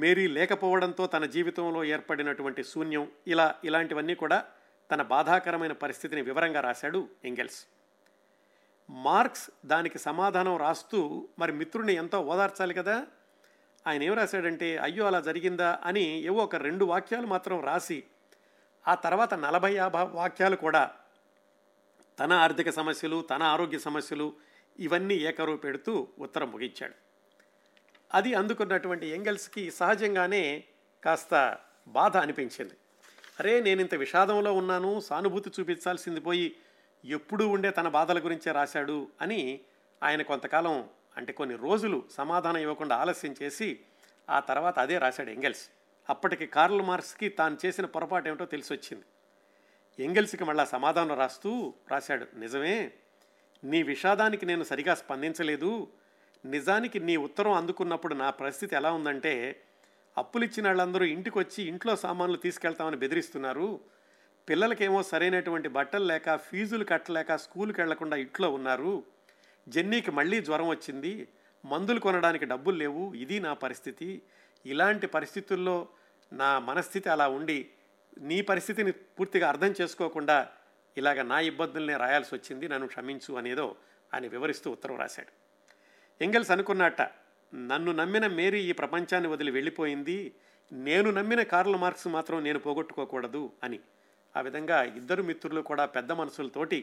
మేరీ లేకపోవడంతో తన జీవితంలో ఏర్పడినటువంటి శూన్యం, ఇలా ఇలాంటివన్నీ కూడా తన బాధాకరమైన పరిస్థితిని వివరంగా రాశాడు ఎంగెల్స్. మార్క్స్ దానికి సమాధానం రాస్తూ మరి మిత్రుడిని ఎంతో ఓదార్చాలి కదా, ఆయన ఏం రాశాడంటే అయ్యో అలా జరిగిందా అని ఏవో ఒక రెండు వాక్యాలు మాత్రం రాసి, ఆ తర్వాత నలభై యాభై వాక్యాలు కూడా తన ఆర్థిక సమస్యలు, తన ఆరోగ్య సమస్యలు ఇవన్నీ ఏకరువు పెడుతూ ఉత్తరం ముగించాడు. అది అందుకున్నటువంటి ఎంగెల్స్కి సహజంగానే కాస్త బాధ అనిపించింది. అరే, నేను ఇంత విషాదంలో ఉన్నాను, సానుభూతి చూపించాల్సింది పోయి ఎప్పుడూ ఉండే తన బాధల గురించే రాశాడు అని ఆయన కొంతకాలం అంటే కొన్ని రోజులు సమాధానం ఇవ్వకుండా ఆలస్యం చేసి ఆ తర్వాత అదే రాశాడు ఎంగెల్స్. అప్పటికి కార్ల్ మార్క్స్కి తాను చేసిన పొరపాటు ఏమిటో తెలిసి వచ్చింది. ఎంగెల్స్కి మళ్ళా సమాధానం రాస్తూ రాశాడు, నిజమే, నీ విషాదానికి నేను సరిగా స్పందించలేదు. నిజానికి నీ ఉత్తరం అందుకున్నప్పుడు నా పరిస్థితి ఎలా ఉందంటే అప్పులిచ్చిన వాళ్ళందరూ ఇంటికి వచ్చి ఇంట్లో సామాన్లు తీసుకెళ్తామని బెదిరిస్తున్నారు, పిల్లలకేమో సరైనటువంటి బట్టలు లేక ఫీజులు కట్టలేక స్కూల్కి వెళ్లకుండా ఇంట్లో ఉన్నారు, జెన్నీకి మళ్ళీ జ్వరం వచ్చింది, మందులు కొనడానికి డబ్బులు లేవు, ఇది నా పరిస్థితి. ఇలాంటి పరిస్థితుల్లో నా మనస్థితి అలా ఉండి నీ పరిస్థితిని పూర్తిగా అర్థం చేసుకోకుండా ఇలాగ నా ఇబ్బందుల్నే రాయాల్సి వచ్చింది, నన్ను క్షమించు అనేదో ఆయన వివరిస్తూ ఉత్తరం రాశాడు. ఎంగెల్స్ అనుకున్నట్ట, నన్ను నమ్మిన మేరీ ఈ ప్రపంచాన్ని వదిలి వెళ్ళిపోయింది, నేను నమ్మిన కార్ల్ మార్క్స్ మాత్రం నేను పోగొట్టుకోకూడదు అని. ఆ విధంగా ఇద్దరు మిత్రులు కూడా పెద్ద మనసులతోటి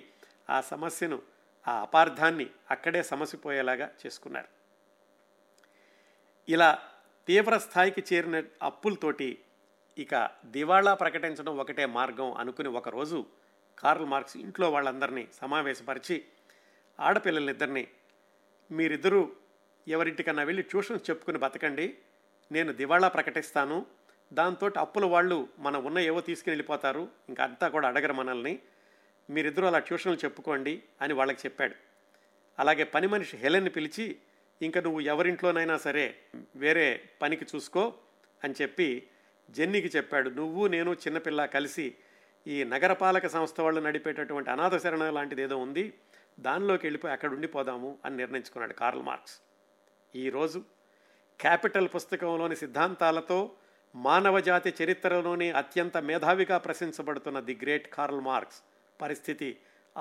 ఆ సమస్యను, ఆ అపార్థాన్ని అక్కడే సమసిపోయేలాగా చేసుకున్నారు. ఇలా తీవ్ర స్థాయికి చేరిన అప్పులతోటి ఇక దివాళా ప్రకటించడం ఒకటే మార్గం అనుకుని ఒకరోజు కార్ల్ మార్క్స్ ఇంట్లో వాళ్ళందరినీ సమావేశపరిచి ఆడపిల్లలిద్దరినీ, మీరిద్దరూ ఎవరింటికన్నా వెళ్ళి ట్యూషన్స్ చెప్పుకుని బతకండి, నేను దివాళా ప్రకటిస్తాను, దాంతో అప్పుల వాళ్ళు మనం ఉన్న ఏవో తీసుకుని వెళ్ళిపోతారు, ఇంకా అంతా కూడా అడగరు మనల్ని, మీరిద్దరూ అలా ట్యూషన్లు చెప్పుకోండి అని వాళ్ళకి చెప్పాడు. అలాగే పని మనిషి హెలెన్ని పిలిచి, ఇంకా నువ్వు ఎవరింట్లోనైనా సరే వేరే పనికి చూసుకో అని చెప్పి జెన్నీకి చెప్పాడు. నువ్వు నేను చిన్నపిల్ల కలిసి ఈ నగరపాలక సంస్థ వాళ్ళు నడిపేటటువంటి అనాథ శరణ లాంటిది ఏదో ఉంది, దానిలోకి వెళ్ళిపోయి అక్కడ ఉండిపోదాము అని నిర్ణయించుకున్నాడు కార్ల్ మార్క్స్. ఈరోజు క్యాపిటల్ పుస్తకంలోని సిద్ధాంతాలతో మానవజాతి చరిత్రలోనే అత్యంత మేధావిగా ప్రశంసించబడుతున్న ది గ్రేట్ కార్ల్ మార్క్స్ పరిస్థితి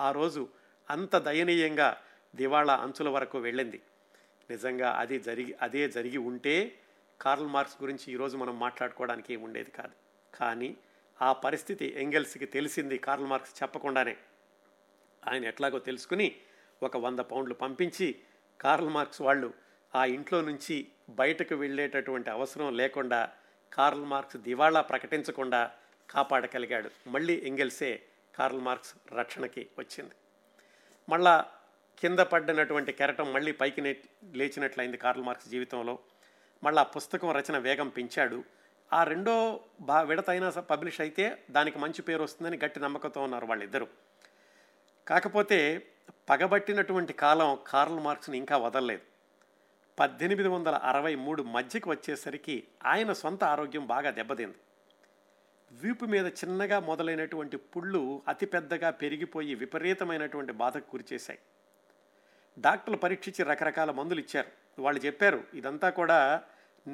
ఆ రోజు అంత దయనీయంగా దివాళా అంచుల వరకు వెళ్ళింది. నిజంగా అది జరిగి అదే జరిగి ఉంటే కార్ల్ మార్క్స్ గురించి ఈరోజు మనం మాట్లాడుకోవడానికి ఉండేది కాదు. కానీ ఆ పరిస్థితి ఎంగెల్స్కి తెలిసింది కార్ల్ మార్క్స్ చెప్పకుండానే. ఆయన ఎట్లాగో తెలుసుకుని ఒక వంద పౌండ్లు పంపించి కార్ల్ మార్క్స్ వాళ్ళు ఆ ఇంట్లో నుంచి బయటకు వెళ్ళేటటువంటి అవసరం లేకుండా కార్ల్ మార్క్స్ దివాళా ప్రకటించకుండా కాపాడగలిగాడు. మళ్ళీ ఎంగెల్సే కార్ల్ మార్క్స్ రక్షణకి వచ్చింది. మళ్ళా కింద పడినటువంటి కెరటం మళ్ళీ పైకి లేచినట్లయింది కార్ల్ మార్క్స్ జీవితంలో. మళ్ళీ ఆ పుస్తకం రచన వేగం పెంచాడు. ఆ రెండో బా విడతైనా పబ్లిష్ అయితే దానికి మంచి పేరు వస్తుందని గట్టి నమ్మకంతో ఉన్నారు వాళ్ళిద్దరూ. కాకపోతే పగబట్టినటువంటి కాలం కార్ల్ మార్క్స్ని ఇంకా వదలలేదు. పద్దెనిమిది వందల అరవై మూడు మధ్యకి వచ్చేసరికి ఆయన సొంత ఆరోగ్యం బాగా దెబ్బతింది. వీపు మీద చిన్నగా మొదలైనటువంటి పుళ్ళు అతిపెద్దగా పెరిగిపోయి విపరీతమైనటువంటి బాధకు గురిచేశాయి. డాక్టర్లు పరీక్షించి రకరకాల మందులు ఇచ్చారు. వాళ్ళు చెప్పారు, ఇదంతా కూడా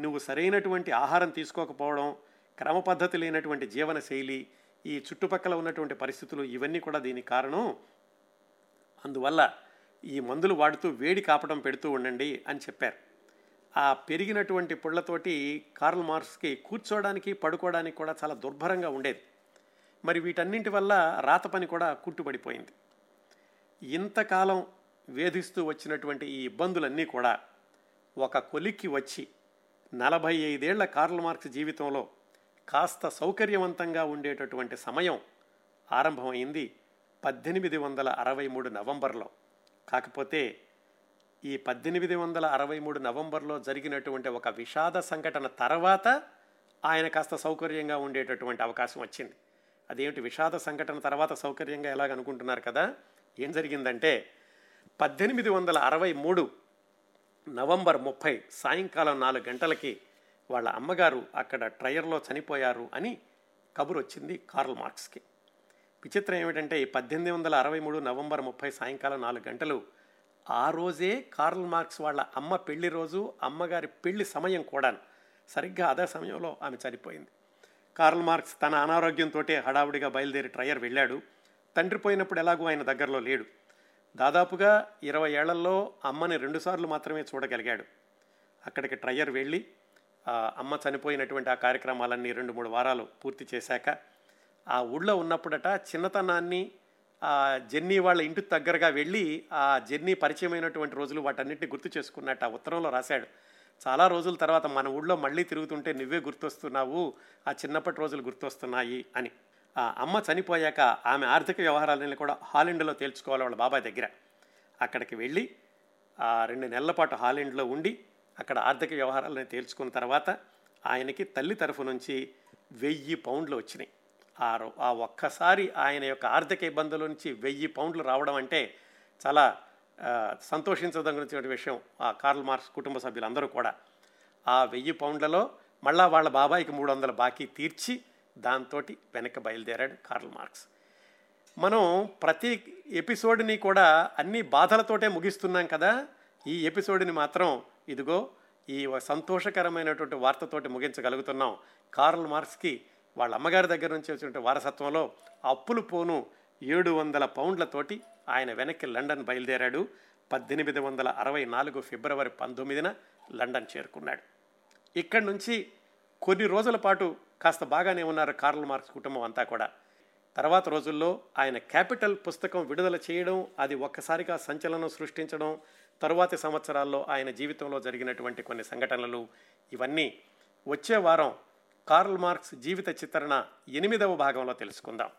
నువ్వు సరైనటువంటి ఆహారం తీసుకోకపోవడం, క్రమ పద్ధతి లేనటువంటి జీవనశైలి, ఈ చుట్టుపక్కల ఉన్నటువంటి పరిస్థితులు, ఇవన్నీ కూడా దీనికి కారణం. అందువల్ల ఈ మందులు వాడుతూ వేడి కాపడం పెడుతూ ఉండండి అని చెప్పారు. ఆ పెరిగినటువంటి పుళ్ళతోటి కార్ల్ మార్క్స్కి కూర్చోవడానికి, పడుకోవడానికి కూడా చాలా దుర్భరంగా ఉండేది. మరి వీటన్నింటి వల్ల రాత పని కూడా కుట్టుబడిపోయింది. ఇంతకాలం వేధిస్తూ వచ్చినటువంటి ఈ ఇబ్బందులన్నీ కూడా ఒక కొలిక్కి వచ్చి నలభై ఐదేళ్ల కార్ల్ మార్క్స్ జీవితంలో కాస్త సౌకర్యవంతంగా ఉండేటటువంటి సమయం ఆరంభమైంది పద్దెనిమిది వందల అరవై మూడు నవంబర్లో. కాకపోతే ఈ పద్దెనిమిది వందల అరవై మూడు నవంబర్లో జరిగినటువంటి ఒక విషాద సంఘటన తర్వాత ఆయన కాస్త సౌకర్యంగా ఉండేటటువంటి అవకాశం వచ్చింది. అదేమిటి విషాద సంఘటన తర్వాత సౌకర్యంగా ఎలాగనుకుంటున్నారు కదా, ఏం జరిగిందంటే పద్దెనిమిది వందల అరవై మూడు నవంబర్ ముప్పై సాయంకాలం నాలుగు గంటలకి వాళ్ళ అమ్మగారు అక్కడ ట్రయర్లో చనిపోయారు అని కబురు వచ్చింది కార్ల్ మార్క్స్కి. విచిత్రం ఏమిటంటే ఈ పద్దెనిమిది వందల అరవై మూడు నవంబర్ ముప్పై సాయంకాలం నాలుగు గంటలు ఆ రోజే కార్ల్ మార్క్స్ వాళ్ళ అమ్మ పెళ్లి రోజు, అమ్మగారి పెళ్లి సమయం కూడా. సరిగ్గా అదే సమయంలో ఆమె చనిపోయింది. కార్ల్ మార్క్స్ తన అనారోగ్యంతో హడావుడిగా బయలుదేరి ట్రయర్ వెళ్ళాడు. తండ్రి పోయినప్పుడు ఎలాగూ ఆయన దగ్గరలో లేడు. దాదాపుగా ఇరవై ఏళ్లలో అమ్మని రెండుసార్లు మాత్రమే చూడగలిగాడు. అక్కడికి ట్రయర్ వెళ్ళి అమ్మ చనిపోయినటువంటి ఆ కార్యక్రమాలన్నీ రెండు మూడు వారాలు పూర్తి చేశాక ఆ ఊళ్ళో ఉన్నప్పుడట చిన్నతనాన్ని ఆ జెన్నీ వాళ్ళ ఇంటికి దగ్గరగా వెళ్ళి ఆ జెన్నీ పరిచయమైనటువంటి రోజులు వాటన్నిటిని గుర్తు చేసుకున్నట్టు ఆ ఉత్తరంలో రాశాడు. చాలా రోజుల తర్వాత మన ఊళ్ళో మళ్ళీ తిరుగుతుంటే నువ్వే గుర్తొస్తున్నావు, ఆ చిన్నప్పటి రోజులు గుర్తొస్తున్నాయి అని. ఆ అమ్మ చనిపోయాక ఆమె ఆర్థిక వ్యవహారాలను కూడా హాలండ్లో తేల్చుకోవాలి వాళ్ళ బాబాయ్ దగ్గర. అక్కడికి వెళ్ళి ఆ రెండు నెలల పాటు హాలండ్లో ఉండి అక్కడ ఆర్థిక వ్యవహారాలను తేల్చుకున్న తర్వాత ఆయనకి తల్లి తరఫు నుంచి వెయ్యి పౌండ్లు వచ్చినాయి. ఆ ఒక్కసారి ఆయన యొక్క ఆర్థిక ఇబ్బందుల నుంచి వెయ్యి పౌండ్లు రావడం అంటే చాలా సంతోషించదగిన విషయం ఆ కార్ల్ మార్క్స్ కుటుంబ సభ్యులందరూ కూడా. ఆ వెయ్యి పౌండ్లలో మళ్ళా వాళ్ళ బాబాయికి మూడు వందల బాకీ తీర్చి దాంతో వెనక్కి బయలుదేరాడు కార్ల్ మార్క్స్. మనం ప్రతి ఎపిసోడ్ని కూడా అన్ని బాధలతోటే ముగిస్తున్నాం కదా, ఈ ఎపిసోడ్ని మాత్రం ఇదిగో ఈ సంతోషకరమైనటువంటి వార్తతోటి ముగించగలుగుతున్నాం. కార్ల్ మార్క్స్కి వాళ్ళ అమ్మగారి దగ్గర నుంచి వచ్చినటువంటి వారసత్వంలో అప్పులు పోను ఏడు వందల పౌండ్లతోటి ఆయన వెనక్కి లండన్ బయలుదేరాడు. పద్దెనిమిది వందల అరవై నాలుగు ఫిబ్రవరి పంతొమ్మిదిన లండన్ చేరుకున్నాడు. ఇక్కడి నుంచి కొన్ని రోజుల పాటు కాస్త బాగానే ఉన్నారు కార్ల్ మార్క్స్ కుటుంబం అంతా కూడా. తర్వాత రోజుల్లో ఆయన క్యాపిటల్ పుస్తకం విడుదల చేయడం, అది ఒక్కసారిగా సంచలనం సృష్టించడం, తరువాతి సంవత్సరాల్లో ఆయన జీవితంలో జరిగినటువంటి కొన్ని సంఘటనలు, ఇవన్నీ వచ్చే వారం కార్ల్ మార్క్స్ జీవిత చిత్రణ ఎనిమిదవ భాగంలో తెలుసుకుందాం.